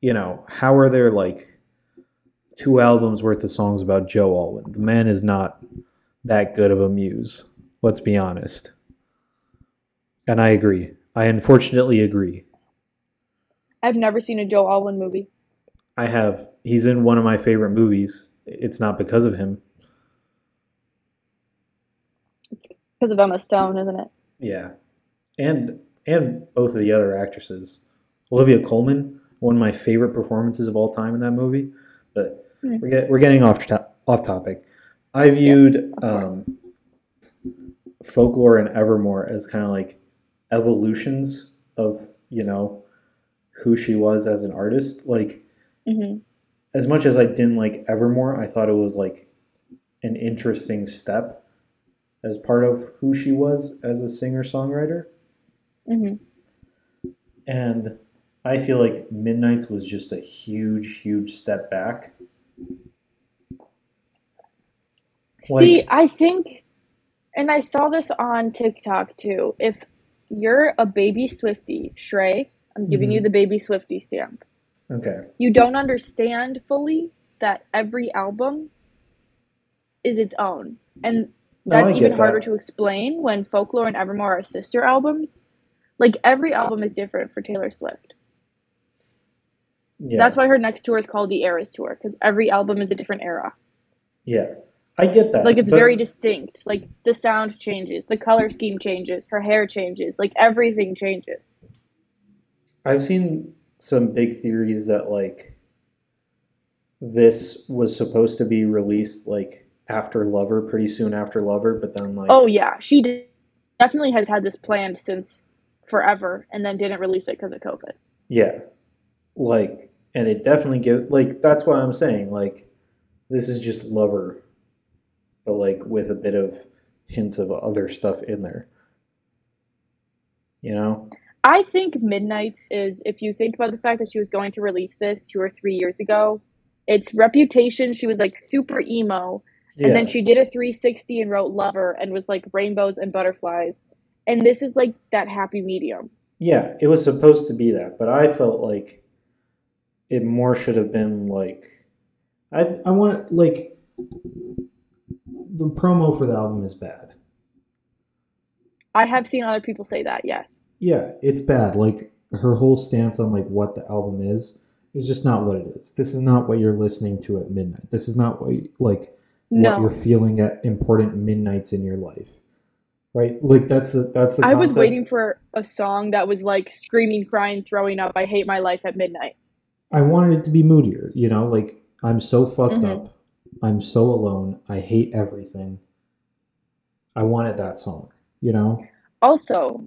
you know, how are there like 2 albums worth of songs about Joe Alwyn? The man is not that good of a muse. Let's be honest. And I agree. I unfortunately agree. I've never seen a Joe Alwyn movie. I have. He's in one of my favorite movies. It's not because of him. It's because of Emma Stone, isn't it? Yeah. And both of the other actresses. Olivia Colman, one of my favorite performances of all time in that movie. But we're getting off topic. I viewed Folklore and Evermore as kind of like evolutions of, you know, who she was as an artist. Like, mm-hmm. As much as I didn't like Evermore, I thought it was like an interesting step as part of who she was as a singer-songwriter. Mm-hmm. And I feel like Midnights was just a huge, huge step back. Like, see, I think, and I saw this on TikTok too, if you're a baby Swiftie, Shrey, I'm giving you the baby Swiftie stamp. Okay. You don't understand fully that every album is its own. And that's even harder to explain when Folklore and Evermore are sister albums. Like, every album is different for Taylor Swift. Yeah. That's why her next tour is called the Eras Tour, because every album is a different era. Yeah, I get that. Like, it's very distinct. Like, the sound changes, the color scheme changes, her hair changes. Like, everything changes. I've seen some big theories that like this was supposed to be released like after Lover, pretty soon after Lover, but then like, oh yeah, she definitely has had this planned since forever and then didn't release it because of COVID. Yeah, like, and it definitely gives, like, that's what I'm saying, like, this is just Lover, but like with a bit of hints of other stuff in there, you know. I think Midnights is, if you think about the fact that she was going to release this 2 or 3 years ago, it's Reputation. She was like super emo. Yeah. And then she did a 360 and wrote Lover and was like rainbows and butterflies. And this is like that happy medium. Yeah, it was supposed to be that. But I felt like it more should have been like, I want, like, the promo for the album is bad. I have seen other people say that, yes. Yeah, it's bad. Like, her whole stance on, like, what the album is just not what it is. This is not what you're listening to at midnight. This is not what, what you're feeling at important midnights in your life. Right? Like, that's the concept. I was waiting for a song that was, like, screaming, crying, throwing up, I hate my life at midnight. I wanted it to be moodier, you know? Like, I'm so fucked up. I'm so alone. I hate everything. I wanted that song, you know? Also,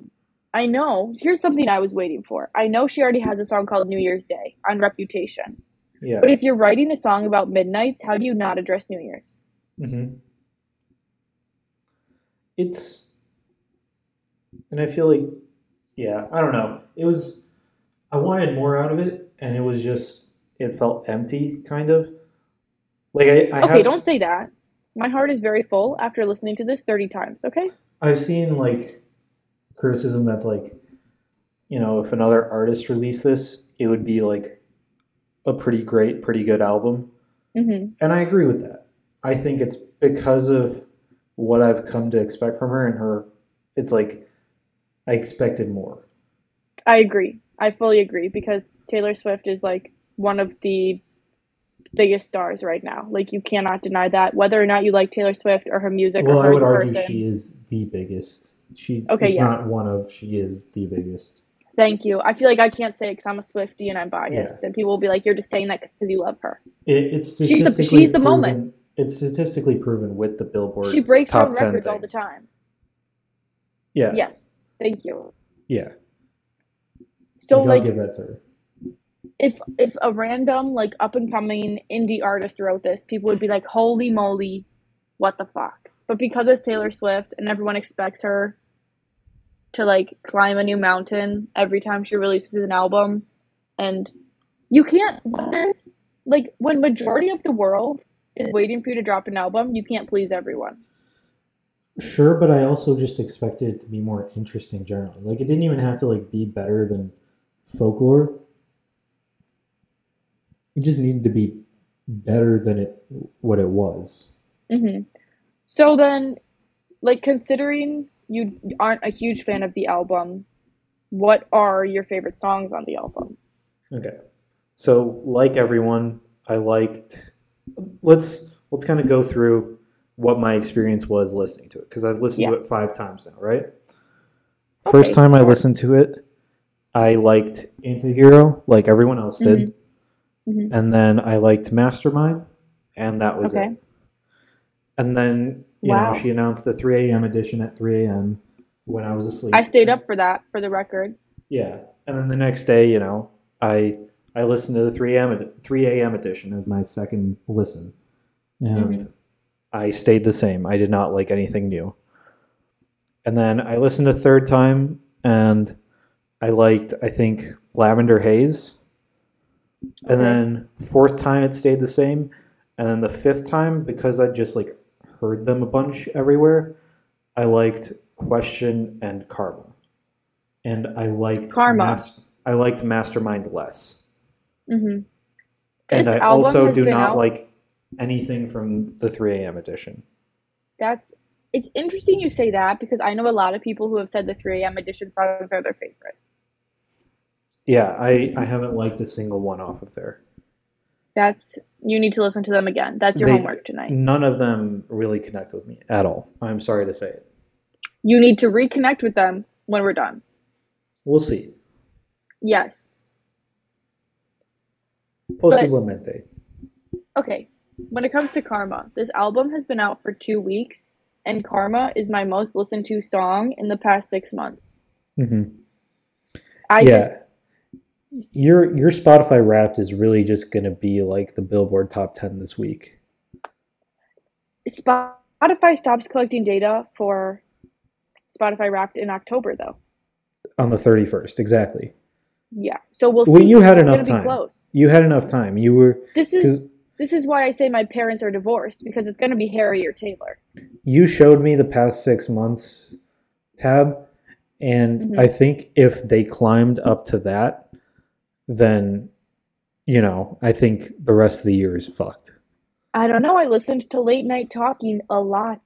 I know. Here's something I was waiting for. I know she already has a song called New Year's Day on Reputation. Yeah. But if you're writing a song about midnights, how do you not address New Year's? Mm-hmm. It's, and I feel like, yeah, I don't know. It was, I wanted more out of it, and it was just, it felt empty, kind of. Like, don't say that. My heart is very full after listening to this 30 times, okay? I've seen, like, criticism that's like, you know, if another artist released this, it would be like a pretty good album. Mm-hmm. And I agree with that. I think it's because of what I've come to expect from her and her, it's like, I expected more. I agree. I fully agree, because Taylor Swift is like one of the biggest stars right now. Like, you cannot deny that, whether or not you like Taylor Swift or her music or her person. Well, I would argue she is the biggest. She is the biggest. Thank you. I feel like I can't say it because I'm a Swiftie and I'm biased. Yeah. And people will be like, you're just saying that because you love her. It's statistically she's the moment. It's statistically proven with the Billboard. She breaks her records all the time. Yeah. Yes. Thank you. Yeah. So like, give that to her. If a random like up and coming indie artist wrote this, people would be like, "Holy moly, what the fuck!" But because it's Taylor Swift and everyone expects her to like climb a new mountain every time she releases an album, and you can't. Like, when majority of the world is waiting for you to drop an album, you can't please everyone. Sure, but I also just expected it to be more interesting generally. Like, it didn't even have to like be better than Folklore. It just needed to be better than what it was. Mm-hmm. So then, like, considering you aren't a huge fan of the album, what are your favorite songs on the album? Okay. So, like everyone, I liked... Let's kind of go through what my experience was listening to it, because I've listened to it 5 times now, right? Okay. First time I listened to it, I liked Antihero, like everyone else did. Mm-hmm. Mm-hmm. And then I liked Mastermind, and that was it. And then, you know, she announced the 3 a.m. edition at 3 a.m. when I was asleep. I stayed up for that, for the record. Yeah. And then the next day, you know, I listened to the 3 a.m. edition as my second listen. And I stayed the same. I did not like anything new. And then I listened a third time, and I liked, I think, Lavender Haze. And then 4th time it stayed the same. And then the 5th time, because I just like heard them a bunch everywhere, I liked Question and Karma. And I liked Karma. I liked Mastermind less. Mm-hmm. And I also do not like anything from the 3 a.m. edition. It's interesting you say that, because I know a lot of people who have said the 3 a.m. edition songs are their favorite. Yeah, I haven't liked a single one off of there. You need to listen to them again. That's your homework tonight. None of them really connect with me at all. I'm sorry to say it. You need to reconnect with them when we're done. We'll see. Yes. Possiblemente. Okay, when it comes to Karma, this album has been out for 2 weeks, and Karma is my most listened to song in the past 6 months. Mm-hmm. Your Spotify Wrapped is really just going to be like the Billboard Top 10 this week. Spotify stops collecting data for Spotify Wrapped in October, though. On the 31st, exactly. Yeah, so we'll see. Well, you had enough time. You had enough time. You were. This is why I say my parents are divorced, because it's going to be Harry or Taylor. You showed me the past 6 months tab, and I think if they climbed up to that, then, you know, I think the rest of the year is fucked. I don't know. I listened to Late Night Talking a lot.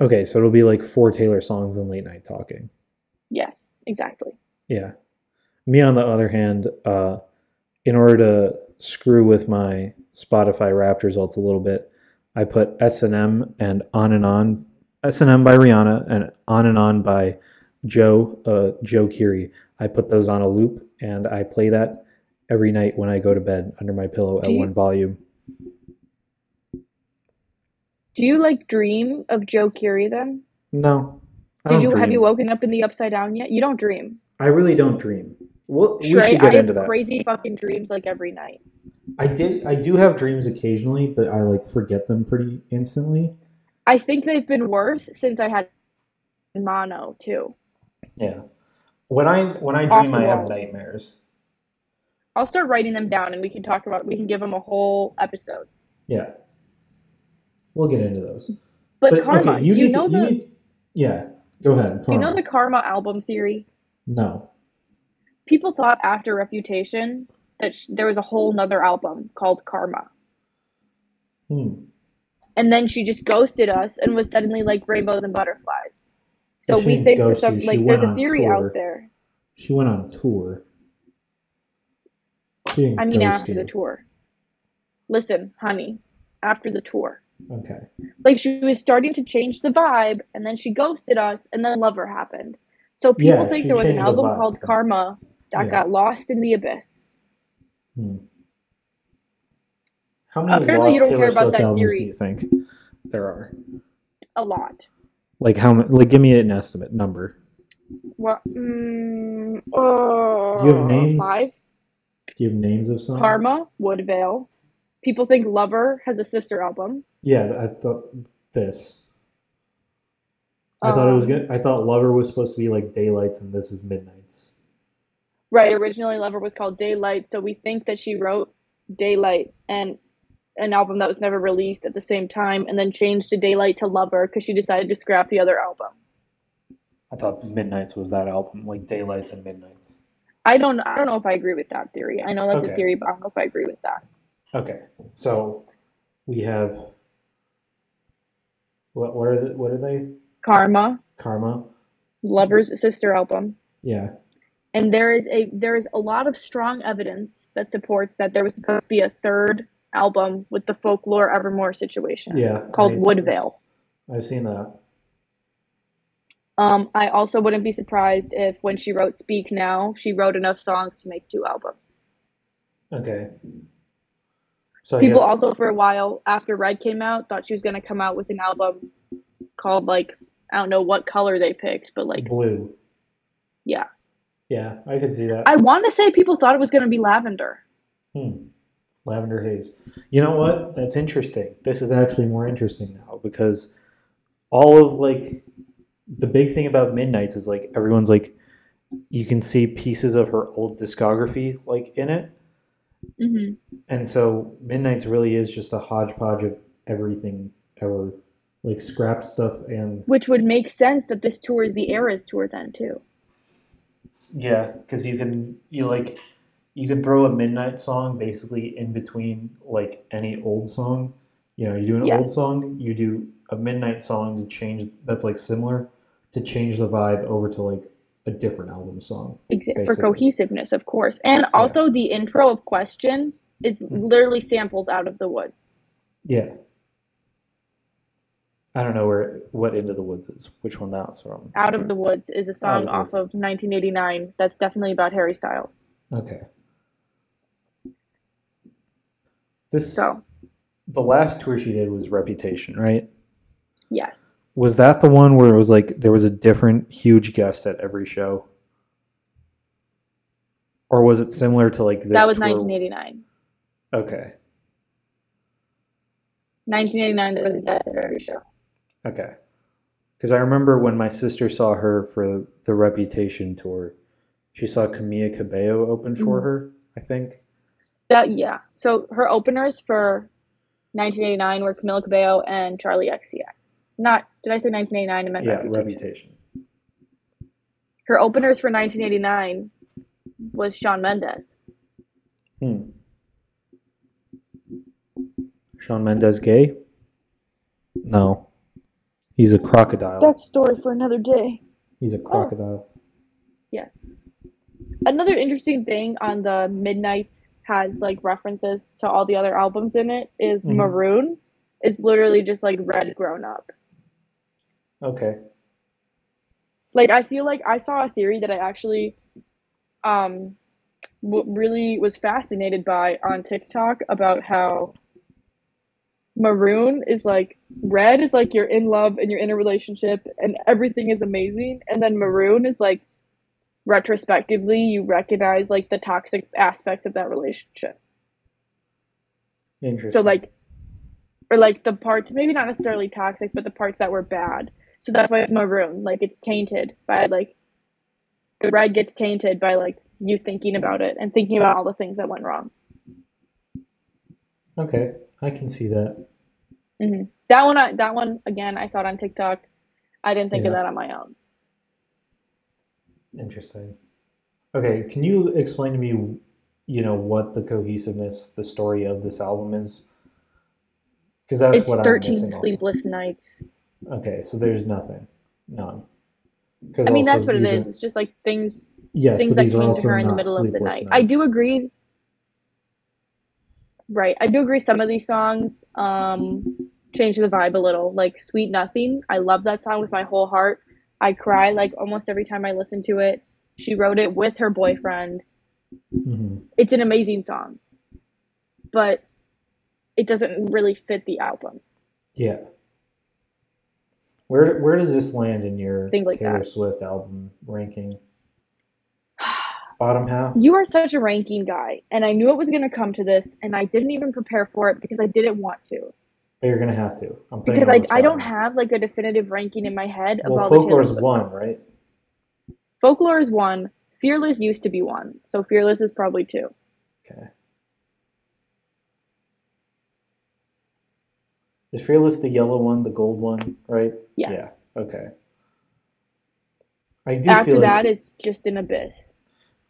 Okay, so it'll be like 4 Taylor songs and Late Night Talking. Yes, exactly. Yeah. Me, on the other hand, in order to screw with my Spotify Wrapped results a little bit, I put S&M and On and On. S&M by Rihanna and On and On by Joe Keery. I put those on a loop, and I play that every night when I go to bed under my pillow at one volume. Do you like dream of Joe Keery then? No. Have you woken up in the upside down yet? You don't dream. I really don't dream. Well, we should get into that. I have crazy fucking dreams like every night. I do have dreams occasionally, but I like forget them pretty instantly. I think they've been worse since I had mono too. Yeah. When I dream, I have nightmares. I'll start writing them down, and we can give them a whole episode. Yeah, we'll get into those. But Karma, okay, go ahead. Karma. You know the Karma album theory? No. People thought after Reputation that there was a whole nother album called Karma. And then she just ghosted us and was suddenly like Rainbows and Butterflies. So we think there's a theory out there. She went on tour. After the tour. Listen, honey, after the tour. Okay. Like, she was starting to change the vibe, and then she ghosted us, and then Lover happened. So people think there was an album called Karma that got lost in the abyss. How many lost Taylor Swift albums do you think there are? A lot. Like, give me an estimate number. What? Do you have names? 5. Do you have names of songs? Karma, Woodvale. People think Lover has a sister album. Yeah, I thought this. I thought it was good. I thought Lover was supposed to be like Daylights, and this is Midnights. Right. Originally, Lover was called Daylight, so we think that she wrote Daylight and an album that was never released at the same time, and then changed to Daylight to Lover because she decided to scrap the other album. I thought Midnights was that album, like Daylights and Midnights. I don't know if I agree with that theory. I know that's a theory, but I don't know if I agree with that. Okay, so we have what are they? Karma. Lover's sister album. Yeah. And there is a lot of strong evidence that supports that there was supposed to be a third album with the Folklore Evermore situation. Yeah. Called Woodvale. I've seen that. I also wouldn't be surprised if when she wrote Speak Now, she wrote enough songs to make 2 albums. Okay. So people also for a while after Red came out thought she was going to come out with an album called, like, I don't know what color they picked, but like blue. Yeah. Yeah, I could see that. I want to say people thought it was going to be lavender. Lavender Haze. You know what? That's interesting. This is actually more interesting now because all of like the big thing about Midnights is like everyone's like you can see pieces of her old discography like in it. Mm-hmm. And so Midnights really is just a hodgepodge of everything ever. Like scrap stuff and... Which would make sense that this tour is the Eras tour then, too. Yeah, because you can throw a Midnight song basically in between, like, any old song. You know, you do an old song, you do a Midnight song to change... That's, like, similar to change the vibe over to, like, a different album song. Exactly. For cohesiveness, of course. And also the intro of Question is literally samples out of the woods. Yeah. I don't know what Into the Woods is, which one that's from. Out of the Woods is a song off of 1989 that's definitely about Harry Styles. Okay. The last tour she did was Reputation, right? Yes. Was that the one where it was like there was a different huge guest at every show? Or was it similar to like this tour? That was 1989. Okay. 1989 that was a guest at every show. Okay. Because I remember when my sister saw her for the Reputation tour, she saw Camila Cabello open for her, I think. So her openers for 1989 were Camila Cabello and Charlie XCX. Did I say 1989? I meant Reputation. Her openers for 1989 was Shawn Mendes. Shawn Mendes gay? No. He's a crocodile. That's a story for another day. He's a crocodile. Oh. Yes. Another interesting thing on the Midnights has like references to all the other albums in it is Maroon is literally just like Red grown up. Okay. Like I feel like I saw a theory that I actually really was fascinated by on TikTok about how Maroon is like Red is like you're in love and you're in a relationship and everything is amazing, and then Maroon is like retrospectively you recognize like the toxic aspects of that relationship. Interesting. So like, or like the parts maybe not necessarily toxic but the parts that were bad, so that's why it's Maroon. Like it's tainted by like the Red gets tainted by like you thinking about it and thinking about all the things that went wrong. Okay, I can see that. Mm-hmm. That one again. I saw it on TikTok. I didn't think of that on my own. Interesting. Okay, can you explain to me, you know, what the cohesiveness, the story of this album is? Because that's what I'm missing. It's 13 sleepless nights. Okay, so there's nothing, none. I mean, that's what it is. It's just like things that came to her in the middle of the night. I do agree. Right. I do agree some of these songs change the vibe a little. Like Sweet Nothing, I love that song with my whole heart. I cry like almost every time I listen to it. She wrote it with her boyfriend. Mm-hmm. It's an amazing song. But it doesn't really fit the album. Yeah. Where does this land in your Taylor Swift album ranking? Bottom half? You are such a ranking guy, and I knew it was going to come to this, and I didn't even prepare for it because I didn't want to. But you're going to have to. I'm putting it on the spot. I don't have like a definitive ranking in my head. Well, Folklore is one, right? Folklore is one. Fearless used to be one, so Fearless is probably two. Okay. Is Fearless the yellow one, the gold one, right? Yes. Yeah. Okay. I do After feel that, like, it's just an abyss.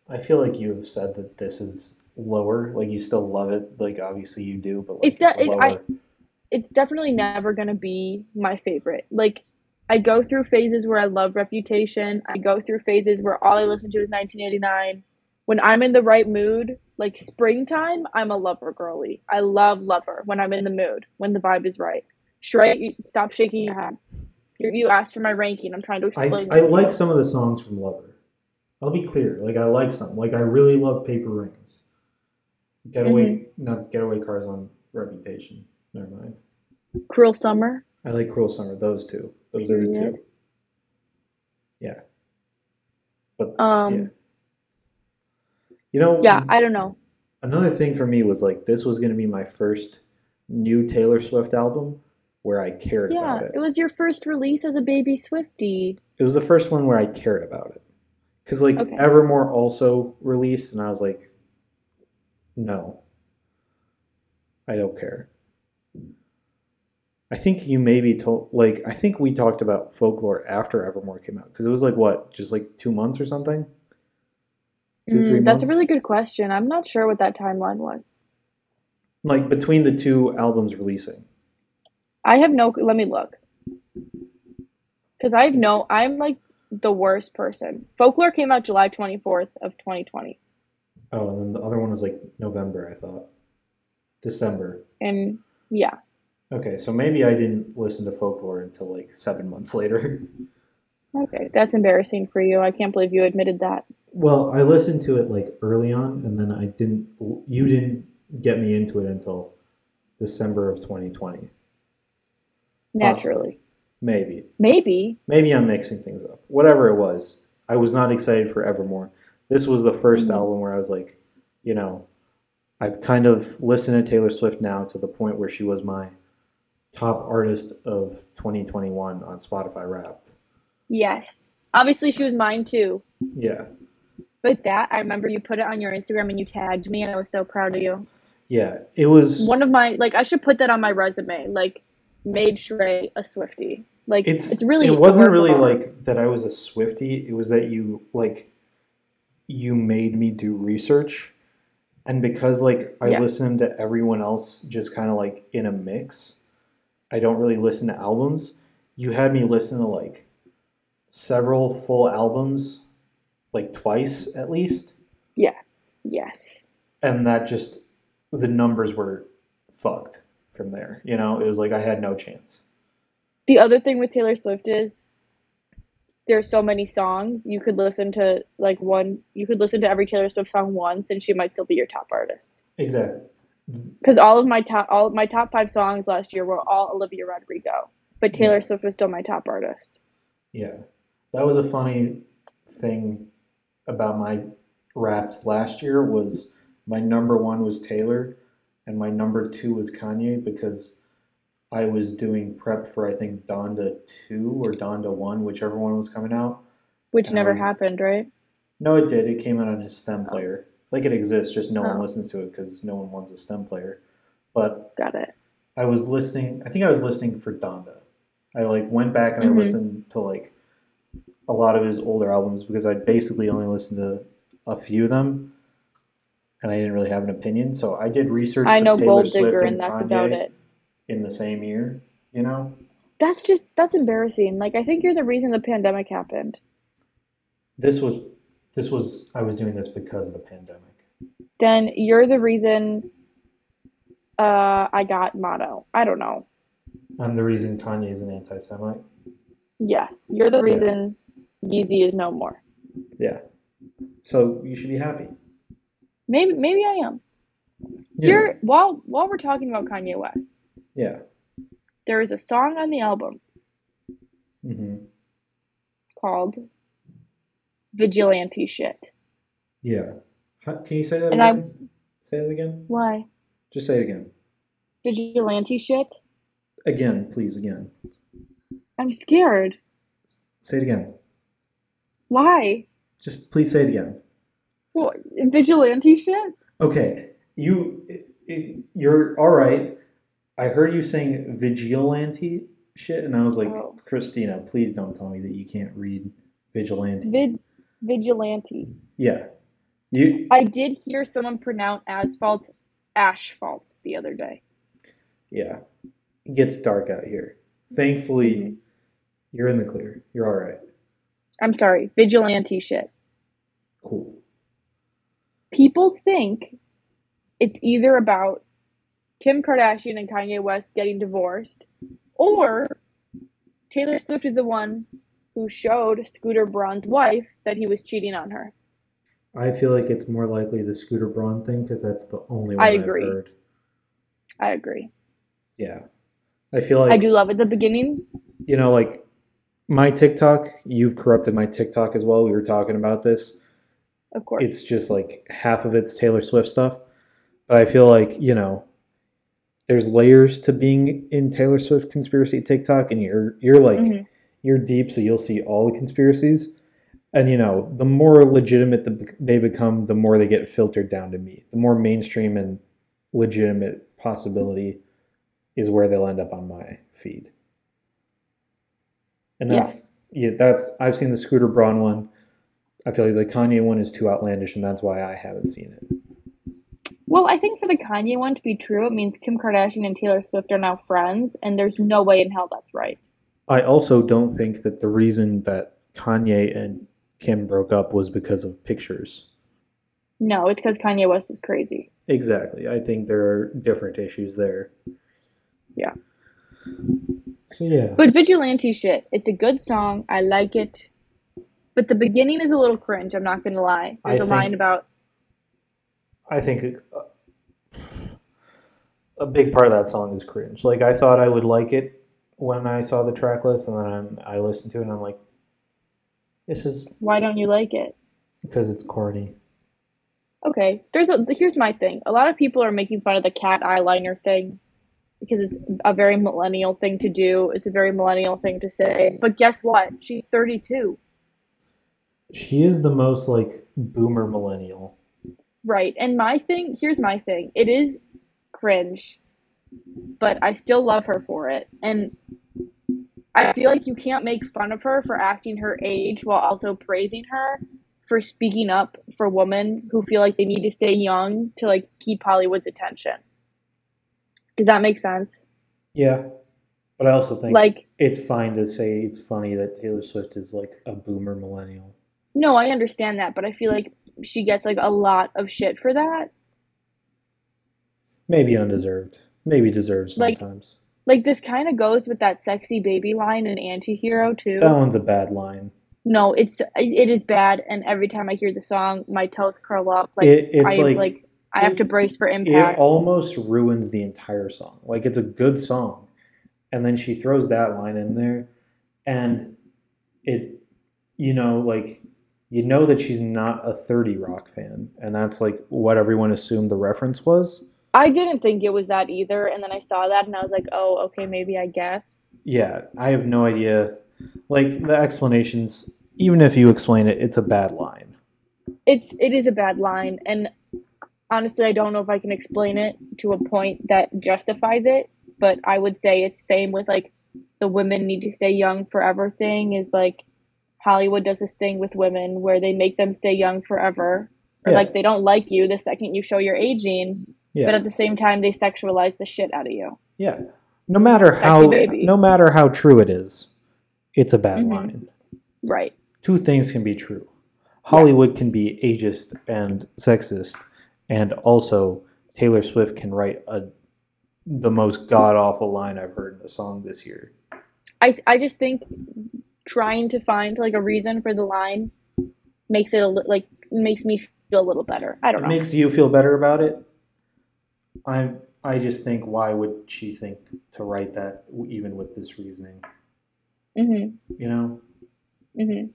I feel like you've said that this is lower. Like, you still love it. Like, obviously you do, but like, it's lower. It's definitely never going to be my favorite. Like, I go through phases where I love Reputation. I go through phases where all I listen to is 1989. When I'm in the right mood, like springtime, I'm a Lover girly. I love Lover when I'm in the mood, when the vibe is right. Shrey, stop shaking your head. You asked for my ranking. I'm trying to explain. I like some of the songs from Lover. I'll be clear. Like, I like some. Like, I really love Paper Rings. Getaway Cars on Reputation. Never mind. Cruel Summer. I like Cruel Summer. Those two. Those are the two. Yeah. But, yeah. You know, yeah, I don't know. Another thing for me was like, this was going to be my first new Taylor Swift album where I cared about it. Yeah, it was your first release as a baby Swiftie. It was the first one where I cared about it. Because like Evermore also released, and I was like, no, I don't care. I think you maybe told, like, I think we talked about Folklore after Evermore came out. Because it was like, what, just like 2 months or something? That's a really good question. I'm not sure what that timeline was. Like between the two albums releasing. I have no, let me look. Because I have no, I'm like the worst person. Folklore came out July 24th of 2020. Oh, and then the other one was like November, I thought. December. And yeah. Okay, so maybe I didn't listen to Folklore until like 7 months later. Okay, that's embarrassing for you. I can't believe you admitted that. Well, I listened to it like early on, and then I didn't. You didn't get me into it until December of 2020. Naturally. Possibly. Maybe. Maybe I'm mixing things up. Whatever it was, I was not excited for Evermore. This was the first album where I was like, you know, I've kind of listened to Taylor Swift now to the point where she was my top artist of 2021 on Spotify Wrapped. Yes. Obviously, she was mine too. Yeah. But that, I remember you put it on your Instagram and you tagged me, and I was so proud of you. Yeah, it was one of my, like, I should put that on my resume, like, made Shrey a Swiftie. Like, it's really, it wasn't really like that I was a Swiftie. It was that you, like, you made me do research. And because, like, I listened to everyone else just kind of, like, in a mix, I don't really listen to albums. You had me listen to, like, several full albums. Like twice at least. Yes. And that just, the numbers were fucked from there. You know, it was like I had no chance. The other thing with Taylor Swift is there's so many songs. You could listen to like one, you could listen to every Taylor Swift song once and she might still be your top artist. Exactly. Because all of my top five songs last year were all Olivia Rodrigo. But Taylor Swift was still my top artist. Yeah. That was a funny thing about my Wrapped last year was my number one was Taylor and my number two was Kanye because I was doing prep for I think Donda 2 or Donda 1, whichever one was coming out. Which never happened, right? No, it did. It came out on his stem player. Like it exists, just no one listens to it because no one wants a stem player. But got it. I was listening for Donda. I like went back and I listened to like a lot of his older albums because I basically only listened to a few of them and I didn't really have an opinion. So I did research. I know Gold Digger and that's about it. In the same year, you know? That's embarrassing. Like I think you're the reason the pandemic happened. I was doing this because of the pandemic. Then you're the reason I got Motto. I don't know. I'm the reason Kanye is an anti-Semite. Yes. You're the reason Yeezy is no more. Yeah. So you should be happy. Maybe I am. Yeah. Here, while we're talking about Kanye West. Yeah. There is a song on the album mm-hmm. called Vigilante Shit. Yeah. Can you say that again? Say it again? Why? Just say it again. Vigilante Shit? Again, please, again. I'm scared. Say it again. Why? Just please say it again. Well, vigilante shit? Okay. You're all right. I heard you saying vigilante shit, and I was like, oh. Christina, please don't tell me that you can't read vigilante. Vigilante. Yeah. I did hear someone pronounce asphalt ashfalt the other day. Yeah. It gets dark out here. Thankfully, mm-hmm. you're in the clear. You're all right. I'm sorry. Vigilante shit. Cool. People think it's either about Kim Kardashian and Kanye West getting divorced, or Taylor Swift is the one who showed Scooter Braun's wife that he was cheating on her. I feel like it's more likely the Scooter Braun thing because that's the only one I've heard. I agree. Yeah. I feel like... I do love at the beginning. You know, like, my TikTok, you've corrupted my TikTok as well. We were talking about this. Of course. It's just like half of it's Taylor Swift stuff. But I feel like, you know, there's layers to being in Taylor Swift conspiracy TikTok, and you're like, mm-hmm. you're deep, so you'll see all the conspiracies. And, you know, the more legitimate they become, the more they get filtered down to me. The more mainstream and legitimate possibility is where they'll end up on my feed. And that's I've seen the Scooter Braun one. I feel like the Kanye one is too outlandish, and that's why I haven't seen it. Well, I think for the Kanye one to be true, it means Kim Kardashian and Taylor Swift are now friends, and there's no way in hell that's right. I also don't think that the reason that Kanye and Kim broke up was because of pictures. No, it's because Kanye West is crazy. Exactly. I think there are different issues there. Yeah. So, yeah. But vigilante shit. It's a good song. I like it. But the beginning is a little cringe, I'm not going to lie. There's a line about... I think a big part of that song is cringe. Like, I thought I would like it when I saw the track list, and then I listened to it, and I'm like, this is... Why don't you like it? Because it's corny. Okay, here's my thing. A lot of people are making fun of the cat eyeliner thing, because it's a very millennial thing to do. It's a very millennial thing to say. But guess what? She's 32. She is the most, like, boomer millennial. Right. And here's my thing. It is cringe, but I still love her for it. And I feel like you can't make fun of her for acting her age while also praising her for speaking up for women who feel like they need to stay young to, like, keep Hollywood's attention. Does that make sense? Yeah. But I also think, like, it's fine to say it's funny that Taylor Swift is, like, a boomer millennial. No, I understand that, but I feel like she gets, like, a lot of shit for that. Maybe undeserved. Maybe deserved sometimes. Like this kind of goes with that sexy baby line in Antihero, too. That one's a bad line. No, it is bad, and every time I hear the song, my toes curl up. Like, I have to brace for impact. It almost ruins the entire song. Like, it's a good song, and then she throws that line in there, and it, you know, like... You know that she's not a 30 Rock fan, and that's, like, what everyone assumed the reference was. I didn't think it was that either, and then I saw that, and I was like, oh, okay, maybe I guess. Yeah, I have no idea. Like, the explanations, even if you explain it, it's a bad line. It is a bad line, and honestly, I don't know if I can explain it to a point that justifies it, but I would say it's same with, like, the women need to stay young forever thing is, like, Hollywood does this thing with women where they make them stay young forever. Or yeah. Like, they don't like you the second you show you're aging, yeah. But at the same time, they sexualize the shit out of you. Yeah. No matter how true it is, it's a bad mm-hmm. line. Right. Two things can be true. Hollywood yes. can be ageist and sexist, and also Taylor Swift can write the most god-awful line I've heard in a song this year. I just think... Trying to find, like, a reason for the line makes it, makes me feel a little better. I don't know. It makes you feel better about it? I just think, why would she think to write that even with this reasoning? Mm-hmm. You know? Mm-hmm.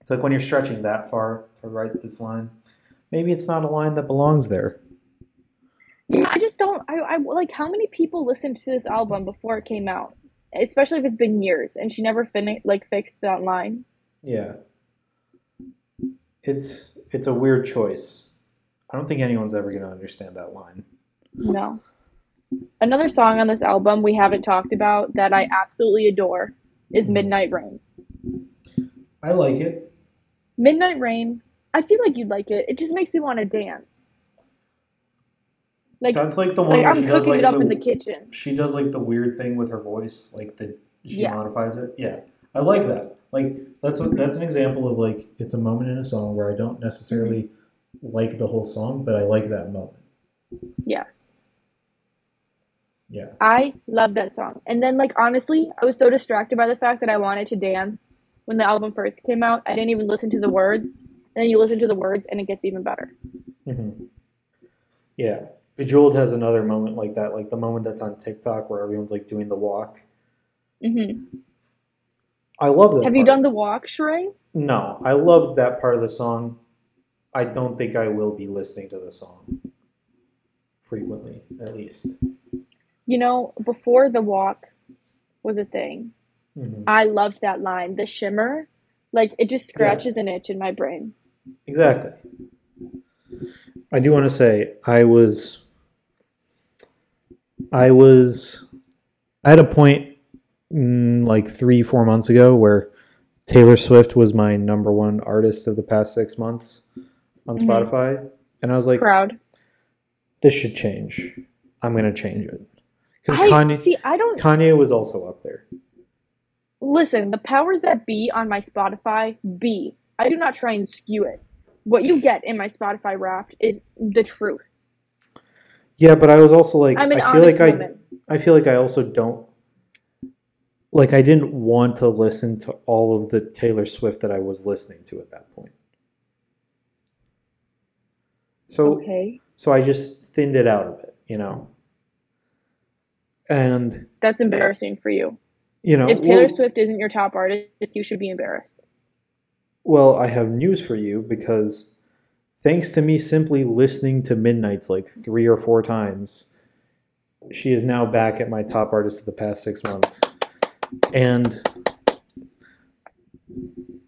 It's like when you're stretching that far to write this line, maybe it's not a line that belongs there. Yeah, I just don't. I like, how many people listened to this album before it came out, especially if it's been years and she never fixed that line. Yeah, it's a weird choice. I don't think anyone's ever gonna understand that line. No. Another song on this album we haven't talked about that I absolutely adore is Midnight Rain. I like it. Midnight Rain. I feel like you'd like it. It just makes me want to dance. Like, that's like the one where I'm she does like it up in the kitchen. She does like the weird thing with her voice, like modifies it. Yeah, I like that. Like that's an example of like it's a moment in a song where I don't necessarily like the whole song, but I like that moment. Yes. Yeah. I love that song. And then like honestly, I was so distracted by the fact that I wanted to dance when the album first came out. I didn't even listen to the words, and then you listen to the words, and it gets even better. Mm-hmm. Yeah. Bejeweled has another moment like that, like the moment that's on TikTok where everyone's like doing the walk. Mm-hmm. I love that. Have you done the walk, Shrey? No, I love that part of the song. I don't think I will be listening to the song frequently, at least. You know, before the walk was a thing, mm-hmm. I loved that line, the shimmer. Like, it just scratches an itch in my brain. Exactly. I do want to say I had a point like 3-4 months ago where Taylor Swift was my number one artist of the past 6 months on mm-hmm. Spotify, and I was like, proud. This should change. I'm gonna change it because Kanye was also up there. Listen, the powers that be on my Spotify be. I do not try and skew it. What you get in my Spotify Wrapped is the truth. Yeah, but I was also like, I didn't want to listen to all of the Taylor Swift that I was listening to at that point. So I just thinned it out a bit, you know. And that's embarrassing for you. You know, if Taylor Swift isn't your top artist, you should be embarrassed. Well, I have news for you, because thanks to me simply listening to Midnights like 3 or 4 times, she is now back at my top artist of the past 6 months. And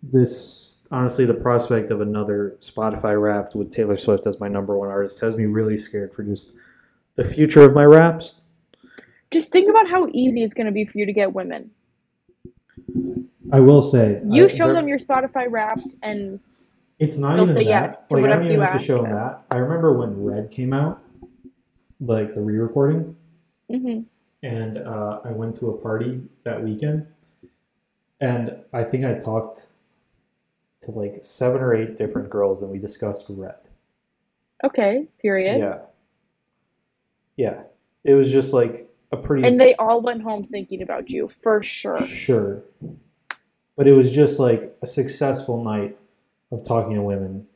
this, honestly, the prospect of another Spotify Wrapped with Taylor Swift as my number one artist has me really scared for just the future of my raps. Just think about how easy it's going to be for you to get women. I will say, you show them your Spotify Wrapped, and it's not they'll even say that. Yes to like, whatever I don't even you have ask to show them that. I remember when Red came out, like the re-recording, mm-hmm. and I went to a party that weekend, and I think I talked to like 7 or 8 different girls, and we discussed Red. Okay. Period. Yeah. Yeah. It was just like a pretty. And they all went home thinking about you for sure. Sure. But it was just like a successful night of talking to women.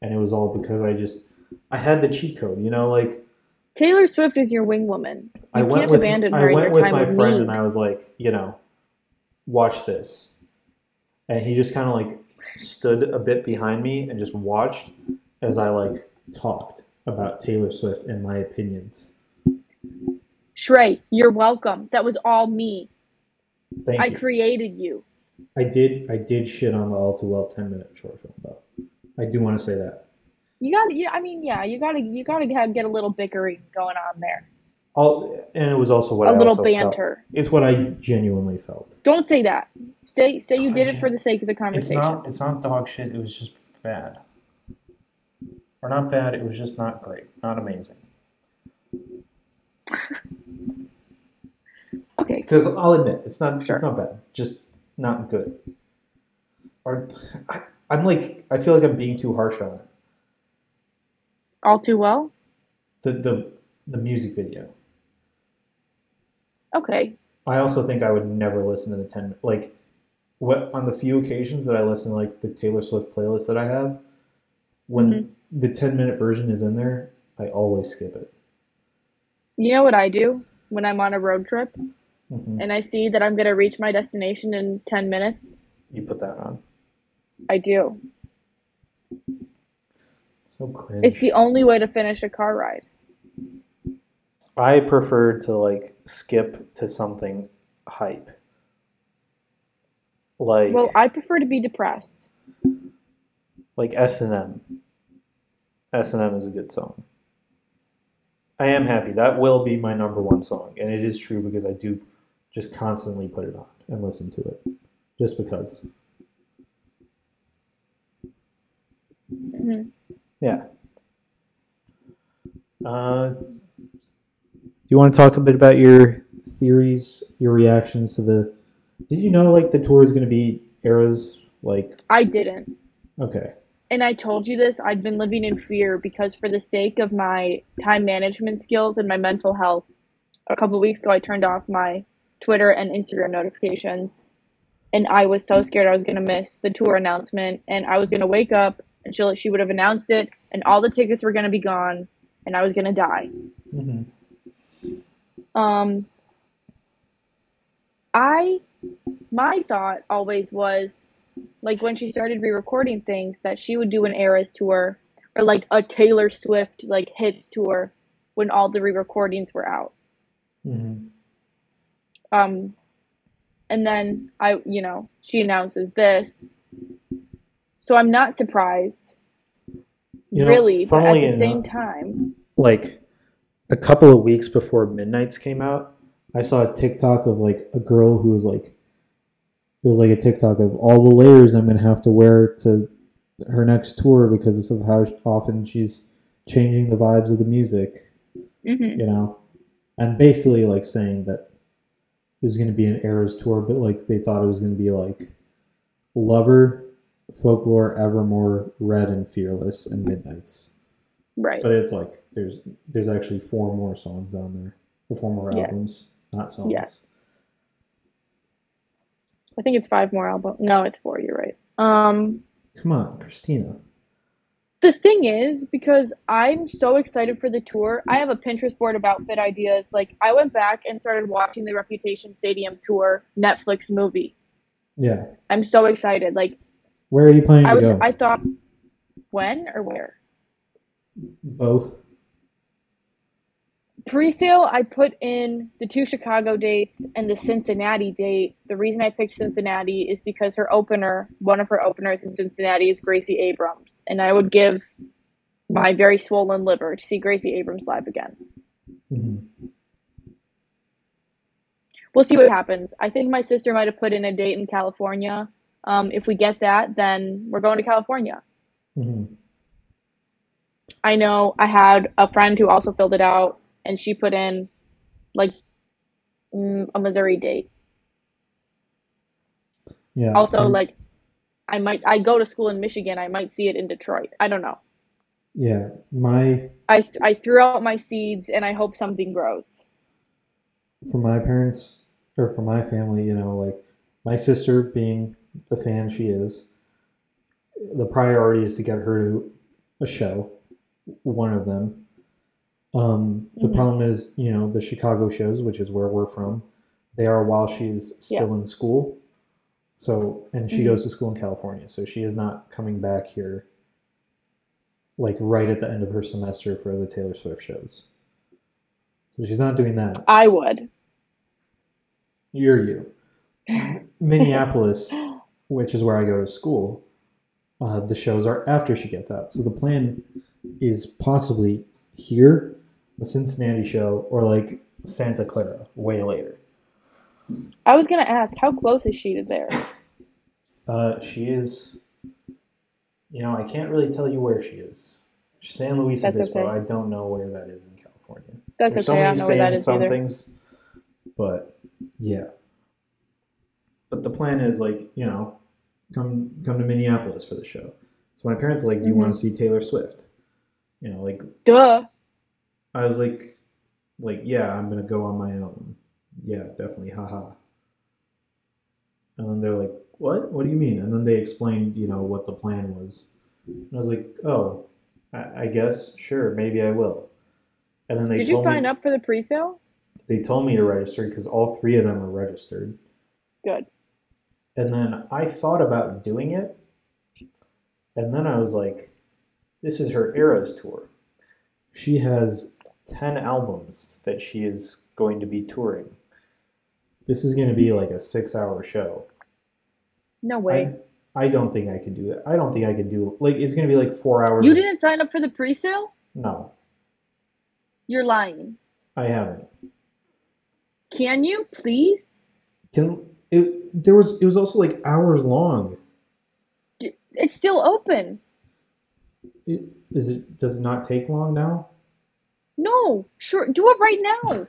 And it was all because I had the cheat code, you know, like. Taylor Swift is your wing woman. I went with my friend and I was like, you know, watch this. And he just kind of like stood a bit behind me and just watched as I like talked about Taylor Swift and my opinions. Shrey, you're welcome. That was all me. Thank you. I created you. I did shit on the All Too Well 10-minute short film, though. I do want to say that. You gotta get a little bickering going on there. And it was also what I also felt. A little banter. It's what I genuinely felt. Don't say that. Say you did it for the sake of the conversation. It's not dog shit. It was just bad. Or not bad. It was just not great. Not amazing. Okay. Because I'll admit, it's not bad. Just not good. Or I feel like I'm being too harsh on it. All Too Well? The music video. Okay. I also think I would never listen to the 10 like what on the few occasions that I listen to like the Taylor Swift playlist that I have, when mm-hmm. the 10-minute version is in there, I always skip it. You know what I do when I'm on a road trip? mm-hmm. and I see that I'm going to reach my destination in 10 minutes. You put that on. I do. So cringe. It's the only way to finish a car ride. I prefer to, like, skip to something hype. Like... Well, I prefer to be depressed. Like S&M. S&M is a good song. I am happy. That will be my number one song. And it is true because I do just constantly put it on and listen to it. Just because. Mm-hmm. Yeah. You want to talk a bit about your theories, your reactions to the... Did you know, like, the tour is going to be Eras, like... I didn't. Okay. And I told you this, I'd been living in fear because for the sake of my time management skills and my mental health, a couple weeks ago I turned off my Twitter and Instagram notifications. And I was so scared I was going to miss the tour announcement. And I was going to wake up and she would have announced it. And all the tickets were going to be gone. And I was going to die. Mm-hmm. My thought always was, like, when she started re-recording things, that she would do an Eras tour or, like, a Taylor Swift, like, hits tour when all the re-recordings were out. Mm-hmm. And then she announces this. So I'm not surprised, really, but at the same time. Like, a couple of weeks before Midnights came out, I saw a TikTok of, like, a girl who was, like, it was like a TikTok of all the layers I'm going to have to wear to her next tour because of how often she's changing the vibes of the music, mm-hmm. you know? And basically, like, saying that it was going to be an Eras tour, but, like, they thought it was going to be, like, Lover, Folklore, Evermore, Red, and Fearless, and Midnights. Right. But it's like there's actually 4 more songs on there. Or 4 more albums, yes. Not songs. Yes. I think it's 5 more albums. No, it's 4, you're right. Come on, Christina. The thing is, because I'm so excited for the tour, I have a Pinterest board of outfit ideas. Like, I went back and started watching the Reputation Stadium Tour Netflix movie. Yeah. I'm so excited. Like, where are you planning to go? I thought, when or where? Both. Pre-sale, I put in the 2 Chicago dates and the Cincinnati date. The reason I picked Cincinnati is because one of her openers in Cincinnati is Gracie Abrams. And I would give my very swollen liver to see Gracie Abrams live again. Mm-hmm. We'll see what happens. I think my sister might have put in a date in California. If we get that, then we're going to California. Mm-hmm. I know I had a friend who also filled it out. And she put in, like, a Missouri date. Yeah. Also, like, I go to school in Michigan. I might see it in Detroit. I don't know. Yeah. I threw out my seeds, and I hope something grows. For my parents, or for my family, you know, like, my sister being the fan she is, the priority is to get her to a show, one of them. The mm-hmm. problem is, you know, the Chicago shows, which is where we're from, they are while she is still in school. So, and she mm-hmm. goes to school in California, so she is not coming back here, like, right at the end of her semester for the Taylor Swift shows. So she's not doing that. I would. You're you. Minneapolis, which is where I go to school, the shows are after she gets out. So the plan is possibly here, the Cincinnati show, or, like, Santa Clara, way later. I was going to ask, how close is she to there? She is, you know, I can't really tell you where she is. She's San Luis Obispo. Okay. I don't know where that is in California. That's there's okay, I don't know where that is some either. Things, but, yeah. But the plan is, like, you know, come to Minneapolis for the show. So my parents are like, do you mm-hmm. want to see Taylor Swift? You know, like, duh. I was like, yeah, I'm going to go on my own. Yeah, definitely. Haha. And then they're like, what? What do you mean? And then they explained, you know, what the plan was. And I was like, oh, I guess. Sure. Maybe I will. And then they told me. Did you sign up for the pre-sale? They told me to register because all three of them are registered. Good. And then I thought about doing it. And then I was like, this is her Eras tour. She has 10 albums that she is going to be touring. This is going to be like a 6-hour show. No way. I don't think I could do it. I don't think I could do it. Like, it's going to be like 4 hours. You didn't sign up for the pre-sale? No. You're lying. I haven't. Can you please? It was also like hours long. It's still open. Does it not take long now? No, sure. Do it right now.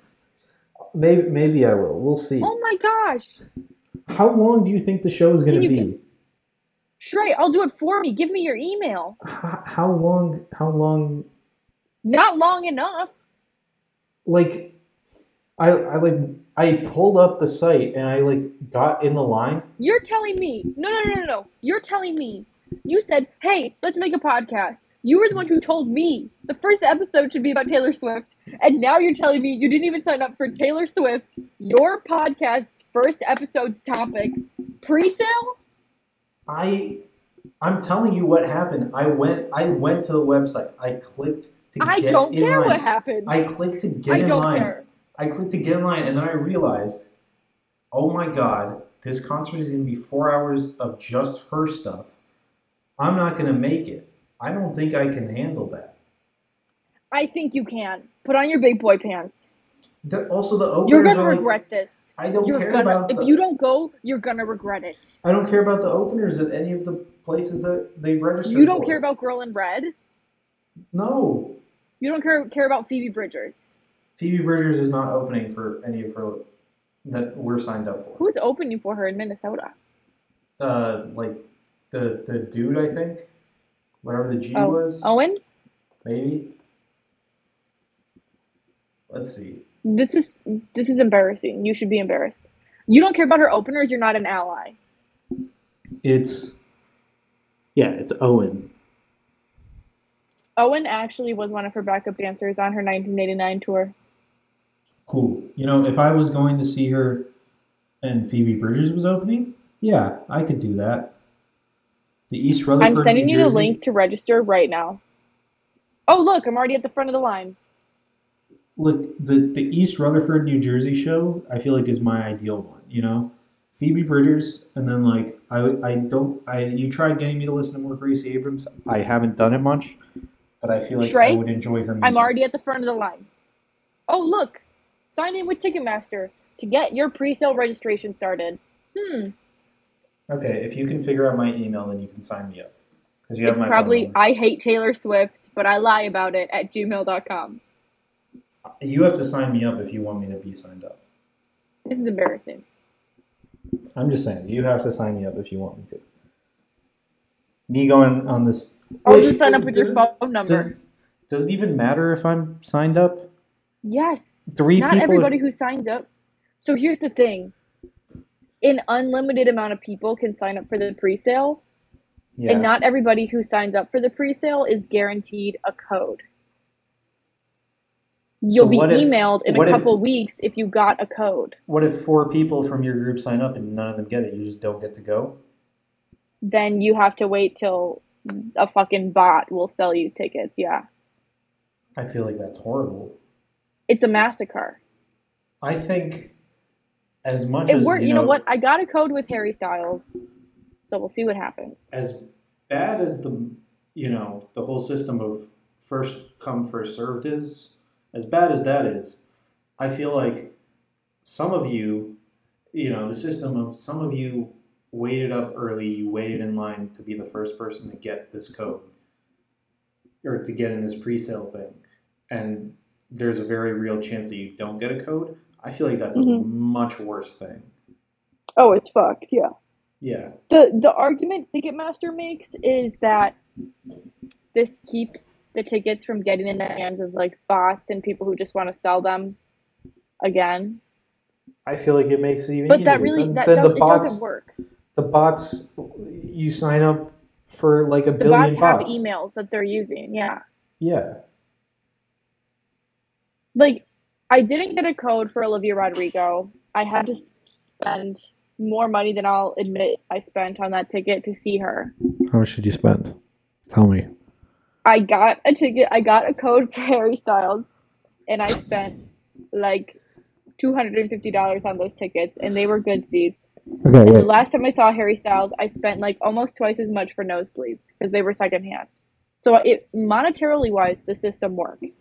Maybe I will. We'll see. Oh my gosh. How long do you think the show is going to be? Shrey, I'll do it for me. Give me your email. How long? Not long enough. Like, I pulled up the site and I like got in the line. You're telling me? No. You're telling me? You said, "Hey, let's make a podcast." You were the one who told me the first episode should be about Taylor Swift. And now you're telling me you didn't even sign up for Taylor Swift, your podcast's first episode's topics, pre-sale? I'm telling you what happened. I went to the website. I clicked to get in line. I don't care what happened. I clicked to get in line. I don't care. I clicked to get in line, and then I realized, oh my God, this concert is going to be 4 hours of just her stuff. I'm not going to make it. I don't think I can handle that. I think you can. Put on your big boy pants. The openers you're gonna regret this. I don't care about. If you don't go, you're gonna regret it. I don't care about the openers at any of the places that they've registered. You don't care about Girl in Red. No. You don't care about Phoebe Bridgers. Phoebe Bridgers is not opening for any of her that we're signed up for. Who's opening for her in Minnesota? Like the dude, I think. Whatever the G was. Owen? Maybe. Let's see. This is embarrassing. You should be embarrassed. You don't care about her openers. You're not an ally. It's Owen. Owen actually was one of her backup dancers on her 1989 tour. Cool. You know, if I was going to see her and Phoebe Bridgers was opening, yeah, I could do that. The East Rutherford, I'm sending you the link to register right now. Oh, look, I'm already at the front of the line. Look, the East Rutherford, New Jersey show, I feel like is my ideal one, you know? Phoebe Bridgers, and then, like, you tried getting me to listen to more Gracie Abrams. I haven't done it much, but I feel like I would enjoy her music. I'm already at the front of the line. Oh, look, sign in with Ticketmaster to get your pre-sale registration started. Okay, if you can figure out my email, then you can sign me up. Because you have my probably phone number. I hate Taylor Swift, but I lie about it at gmail.com. You have to sign me up if you want me to be signed up. This is embarrassing. I'm just saying, you have to sign me up if you want me to. Me going on this... I'll just sign up with your phone number. Does it even matter if I'm signed up? Yes. Not everybody who signs up. So here's the thing. An unlimited amount of people can sign up for the pre-sale, and not everybody who signs up for the pre-sale is guaranteed a code. You'll be emailed in a couple weeks if you got a code. What if 4 people from your group sign up and none of them get it? You just don't get to go? Then you have to wait till a fucking bot will sell you tickets, yeah. I feel like that's horrible. It's a massacre. I think... As much as you know what, I got a code with Harry Styles, so we'll see what happens. As bad as the whole system of first come first served is, as bad as that is, I feel like some of you, the system of some of you waited up early, you waited in line to be the first person to get this code or to get in this pre-sale thing, and there's a very real chance that you don't get a code. I feel like that's a much worse thing. Oh, it's fucked, yeah. Yeah. The argument Ticketmaster makes is that this keeps the tickets from getting in the hands of, like, bots and people who just want to sell them again. I feel like it makes it even easier. But that really doesn't work. The bots, you sign up for, like, a billion bots. The bots have emails that they're using, yeah. Yeah. Like... I didn't get a code for Olivia Rodrigo. I had to spend more money than I'll admit I spent on that ticket to see her. How much did you spend? Tell me. I got a ticket. I got a code for Harry Styles, and I spent like $250 on those tickets, and they were good seats. Okay, and the last time I saw Harry Styles, I spent like almost twice as much for nosebleeds because they were secondhand. So it monetarily wise, the system works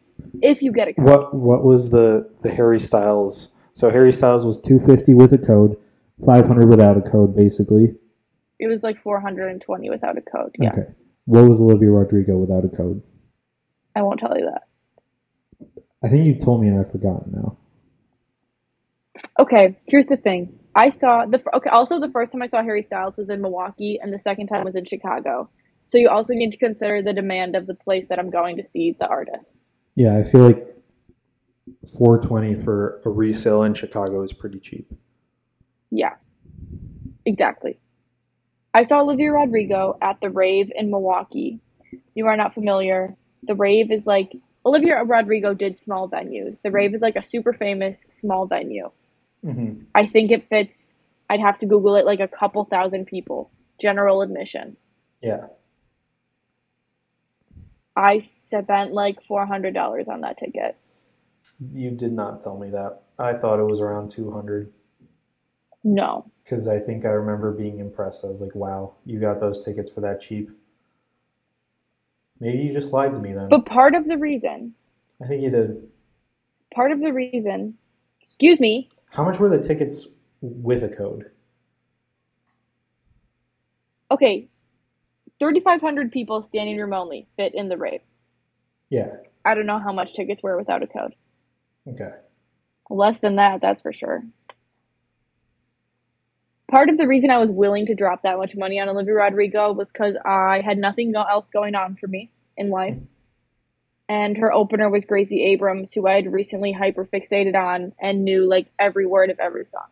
if you get a code. What was the Harry Styles? So Harry Styles was $250 with a code, $500 without a code, basically. It was like $420 without a code. Yeah. Okay. What was Olivia Rodrigo without a code? I won't tell you that. I think you told me and I've forgotten now. Okay, here's the thing. Also, the first time I saw Harry Styles was in Milwaukee, and the second time was in Chicago. So you also need to consider the demand of the place that I'm going to see the artist. Yeah, I feel like $420 for a resale in Chicago is pretty cheap. Yeah, exactly. I saw Olivia Rodrigo at the Rave in Milwaukee. You are not familiar. The Rave is like... Olivia Rodrigo did small venues. The Rave is like a super famous small venue. Mm-hmm. I think it fits, I'd have to Google it, like a couple thousand people. General admission. Yeah. I spent like $400 on that ticket. You did not tell me that. I thought it was around $200. No. Because I think I remember being impressed. I was like, wow, you got those tickets for that cheap. Maybe you just lied to me then. But part of the reason. I think you did. Part of the reason. Excuse me. How much were the tickets with a code? Okay. 3,500 people standing room only fit in the Rave. Yeah. I don't know how much tickets were without a code. Okay. Less than that, that's for sure. Part of the reason I was willing to drop that much money on Olivia Rodrigo was because I had nothing else going on for me in life. And her opener was Gracie Abrams, who I had recently hyperfixated on and knew like every word of every song.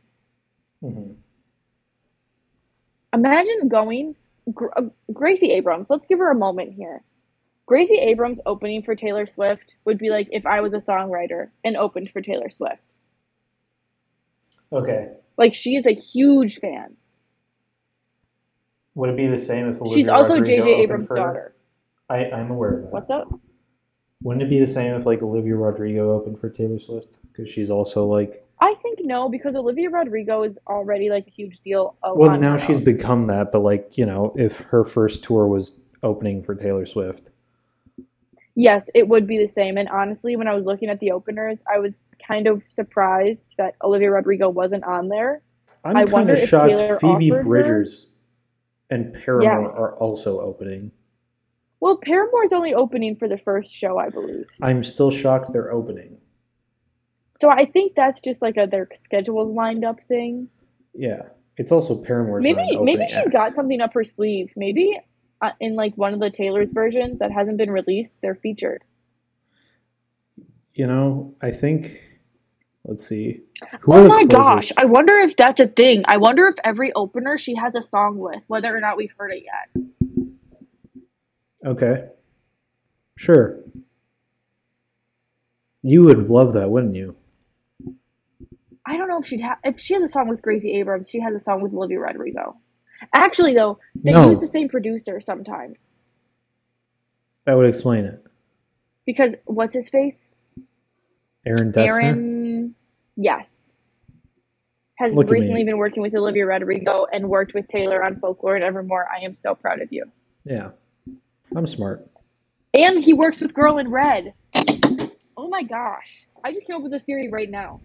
Mm-hmm. Imagine going... Gracie Abrams, let's give her a moment here. Gracie Abrams opening for Taylor Swift would be like if I was a songwriter and opened for Taylor Swift. Okay. Like, she is a huge fan. Would it be the same if Olivia Rodrigo... She's also J.J. Abrams' daughter. I'm aware of that. What's up? Wouldn't it be the same if, like, Olivia Rodrigo opened for Taylor Swift? Because she's also, like... I think no, because Olivia Rodrigo is already, like, a huge deal. Well, now she's become that, but, like, you know, if her first tour was opening for Taylor Swift... Yes, it would be the same. And honestly, when I was looking at the openers, I was kind of surprised that Olivia Rodrigo wasn't on there. I wonder if Taylor offered her. I'm kind of shocked Phoebe Bridgers and Paramore are also opening. Well, Paramore's only opening for the first show, I believe. I'm still shocked they're opening. So I think that's just like their schedules lined up thing. Yeah. It's also Paramore's opening. Maybe she's got something up her sleeve. Maybe... in like one of the Taylor's versions that hasn't been released, they're featured. You know, I think, let's see. Oh my gosh, I wonder if that's a thing. I wonder if every opener she has a song with, whether or not we've heard it yet. Okay. Sure. You would love that, wouldn't you? I don't know if if she has a song with Gracie Abrams, she has a song with Olivia Rodrigo. Actually, though, they use the same producer sometimes. That would explain it. Because, what's his face? Aaron Dessner? Yes. Has recently been working with Olivia Rodrigo and worked with Taylor on Folklore and Evermore. I am so proud of you. Yeah. I'm smart. And he works with Girl in Red. Oh my gosh. I just came up with this theory right now.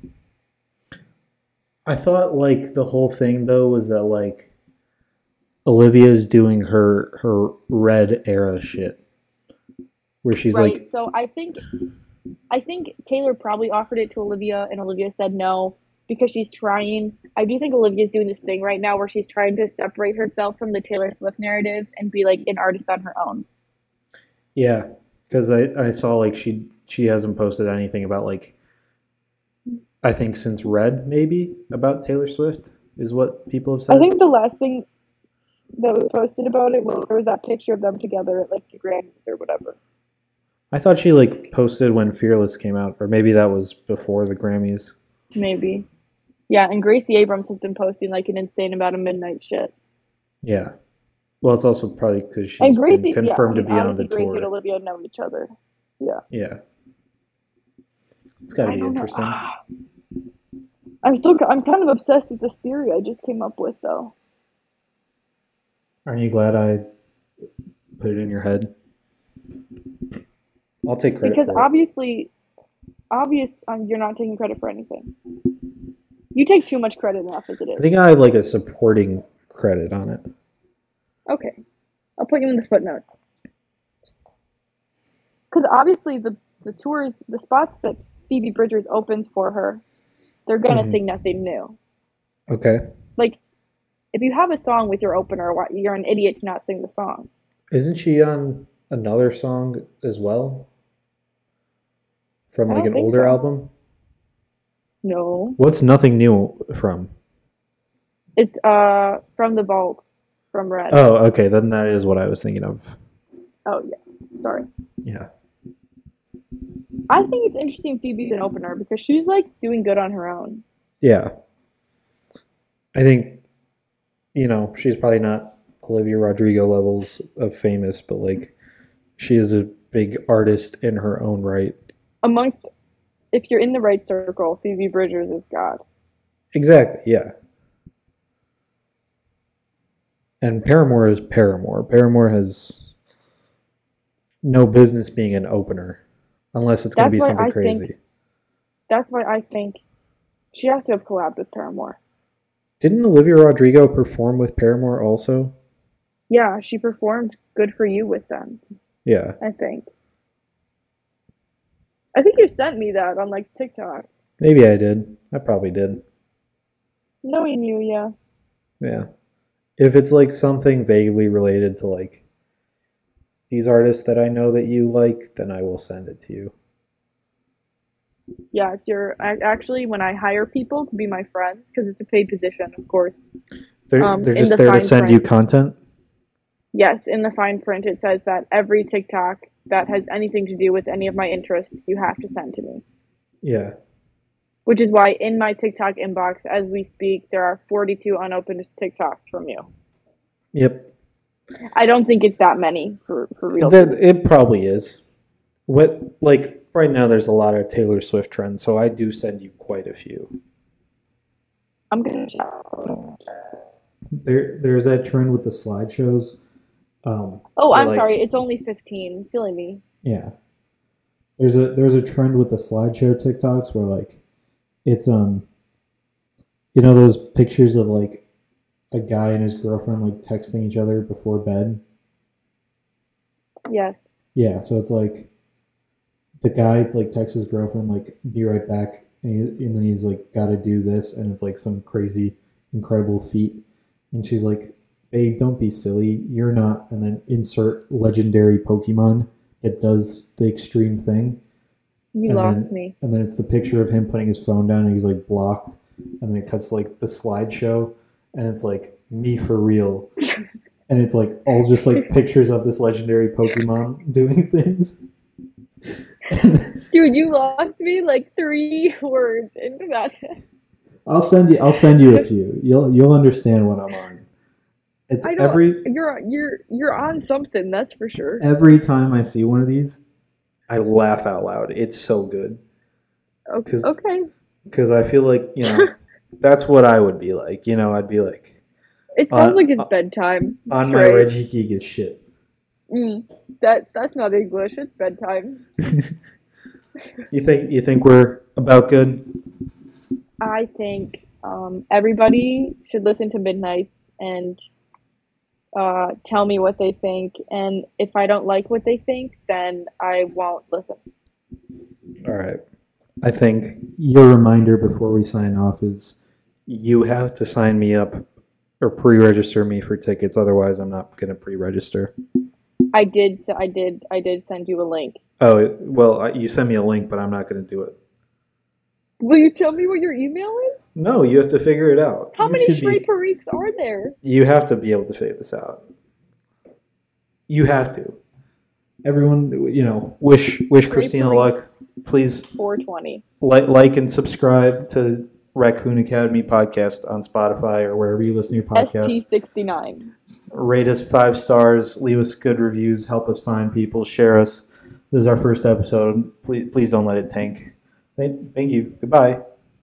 I thought, like, the whole thing, though, was that, like... Olivia's doing her Red era shit, where she's right, like. So I think Taylor probably offered it to Olivia, and Olivia said no because she's trying. I do think Olivia's doing this thing right now where she's trying to separate herself from the Taylor Swift narrative and be like an artist on her own. Yeah, because I saw like she hasn't posted anything about like. I think since Red maybe about Taylor Swift is what people have said. I think the last thing. That was posted about it. Well, there was that picture of them together at like the Grammys or whatever. I thought she like posted when Fearless came out, or maybe that was before the Grammys. Maybe. Yeah, and Gracie Abrams has been posting like an insane amount of Midnight shit. Yeah. Well, it's also probably because she's Gracie, been confirmed to be on the tour. Gracie and Olivia know each other. Yeah. Yeah. It's got to be interesting. I'm kind of obsessed with this theory I just came up with, though. Aren't you glad I put it in your head? I'll take credit because for obviously, you're not taking credit for anything. You take too much credit enough as it is. I think I have like a supporting credit on it. Okay, I'll put you in the footnote. Because obviously, the tours, the spots that Phoebe Bridgers opens for her, they're gonna sing nothing new. Okay. Like, if you have a song with your opener, you're an idiot to not sing the song. Isn't she on another song as well? From like an older album? No. What's nothing new from? It's from The Vault, from Red. Oh, okay. Then that is what I was thinking of. Oh, yeah. Sorry. Yeah. I think it's interesting Phoebe's an opener because she's like doing good on her own. Yeah. I think, you know, she's probably not Olivia Rodrigo levels of famous, but like she is a big artist in her own right. If you're in the right circle, Phoebe Bridgers is God. Exactly, yeah. And Paramore is Paramore. Paramore has no business being an opener. Unless it's going to be something crazy. That's why I think she has to have collabed with Paramore. Didn't Olivia Rodrigo perform with Paramore also? Yeah, she performed Good For You with them. Yeah. I think you sent me that on like TikTok. Maybe I did. I probably did. Knowing you, yeah. Yeah. If it's like something vaguely related to like these artists that I know that you like, then I will send it to you. Yeah, actually, when I hire people to be my friends, because it's a paid position, of course. They're just there to send you content? Yes, in the fine print it says that every TikTok that has anything to do with any of my interests, you have to send to me. Yeah. Which is why in my TikTok inbox, as we speak, there are 42 unopened TikToks from you. Yep. I don't think it's that many for real. It probably is. What like right now there's a lot of Taylor Swift trends, so I do send you quite a few. I'm gonna check. There's that trend with the slideshows. Sorry, it's only 15. Silly me. Yeah. There's a trend with the slideshow TikToks where like it's you know those pictures of like a guy and his girlfriend like texting each other before bed. Yes. Yeah, so it's like the guy like texts his girlfriend like be right back, and then he's like got to do this, and it's like some crazy incredible feat, and she's like, babe, don't be silly, you're not, and then insert legendary Pokemon that does the extreme thing. You locked me. And then it's the picture of him putting his phone down and he's like blocked, and then it cuts like the slideshow. And it's like, me for real. And it's like, all just like pictures of this legendary Pokemon doing things. Dude, you locked me like 3 words into that. I'll send you a few. You'll understand what I'm on. You're on something, that's for sure. Every time I see one of these, I laugh out loud. It's so good. Okay. Because I feel like, you know. That's what I would be like. You know, I'd be like... It sounds like it's bedtime. On my Reggie Giga shit. That's not English. It's bedtime. You think we're about good? I think everybody should listen to Midnights and tell me what they think. And if I don't like what they think, then I won't listen. All right. I think your reminder before we sign off is you have to sign me up or pre-register me for tickets. Otherwise, I'm not going to pre-register. I did send you a link. Oh, well, you sent me a link, but I'm not going to do it. Will you tell me what your email is? No, you have to figure it out. How many Shrey Pariks are there? You have to be able to figure this out. You have to. everyone, wish Christina luck. Please 420. Like and subscribe to Raccoon Academy Podcast on Spotify or wherever you listen to your podcast. SP69. Rate us 5 stars. Leave us good reviews. Help us find people. Share us. This is our first episode. Please don't let it tank. Thank you. Goodbye.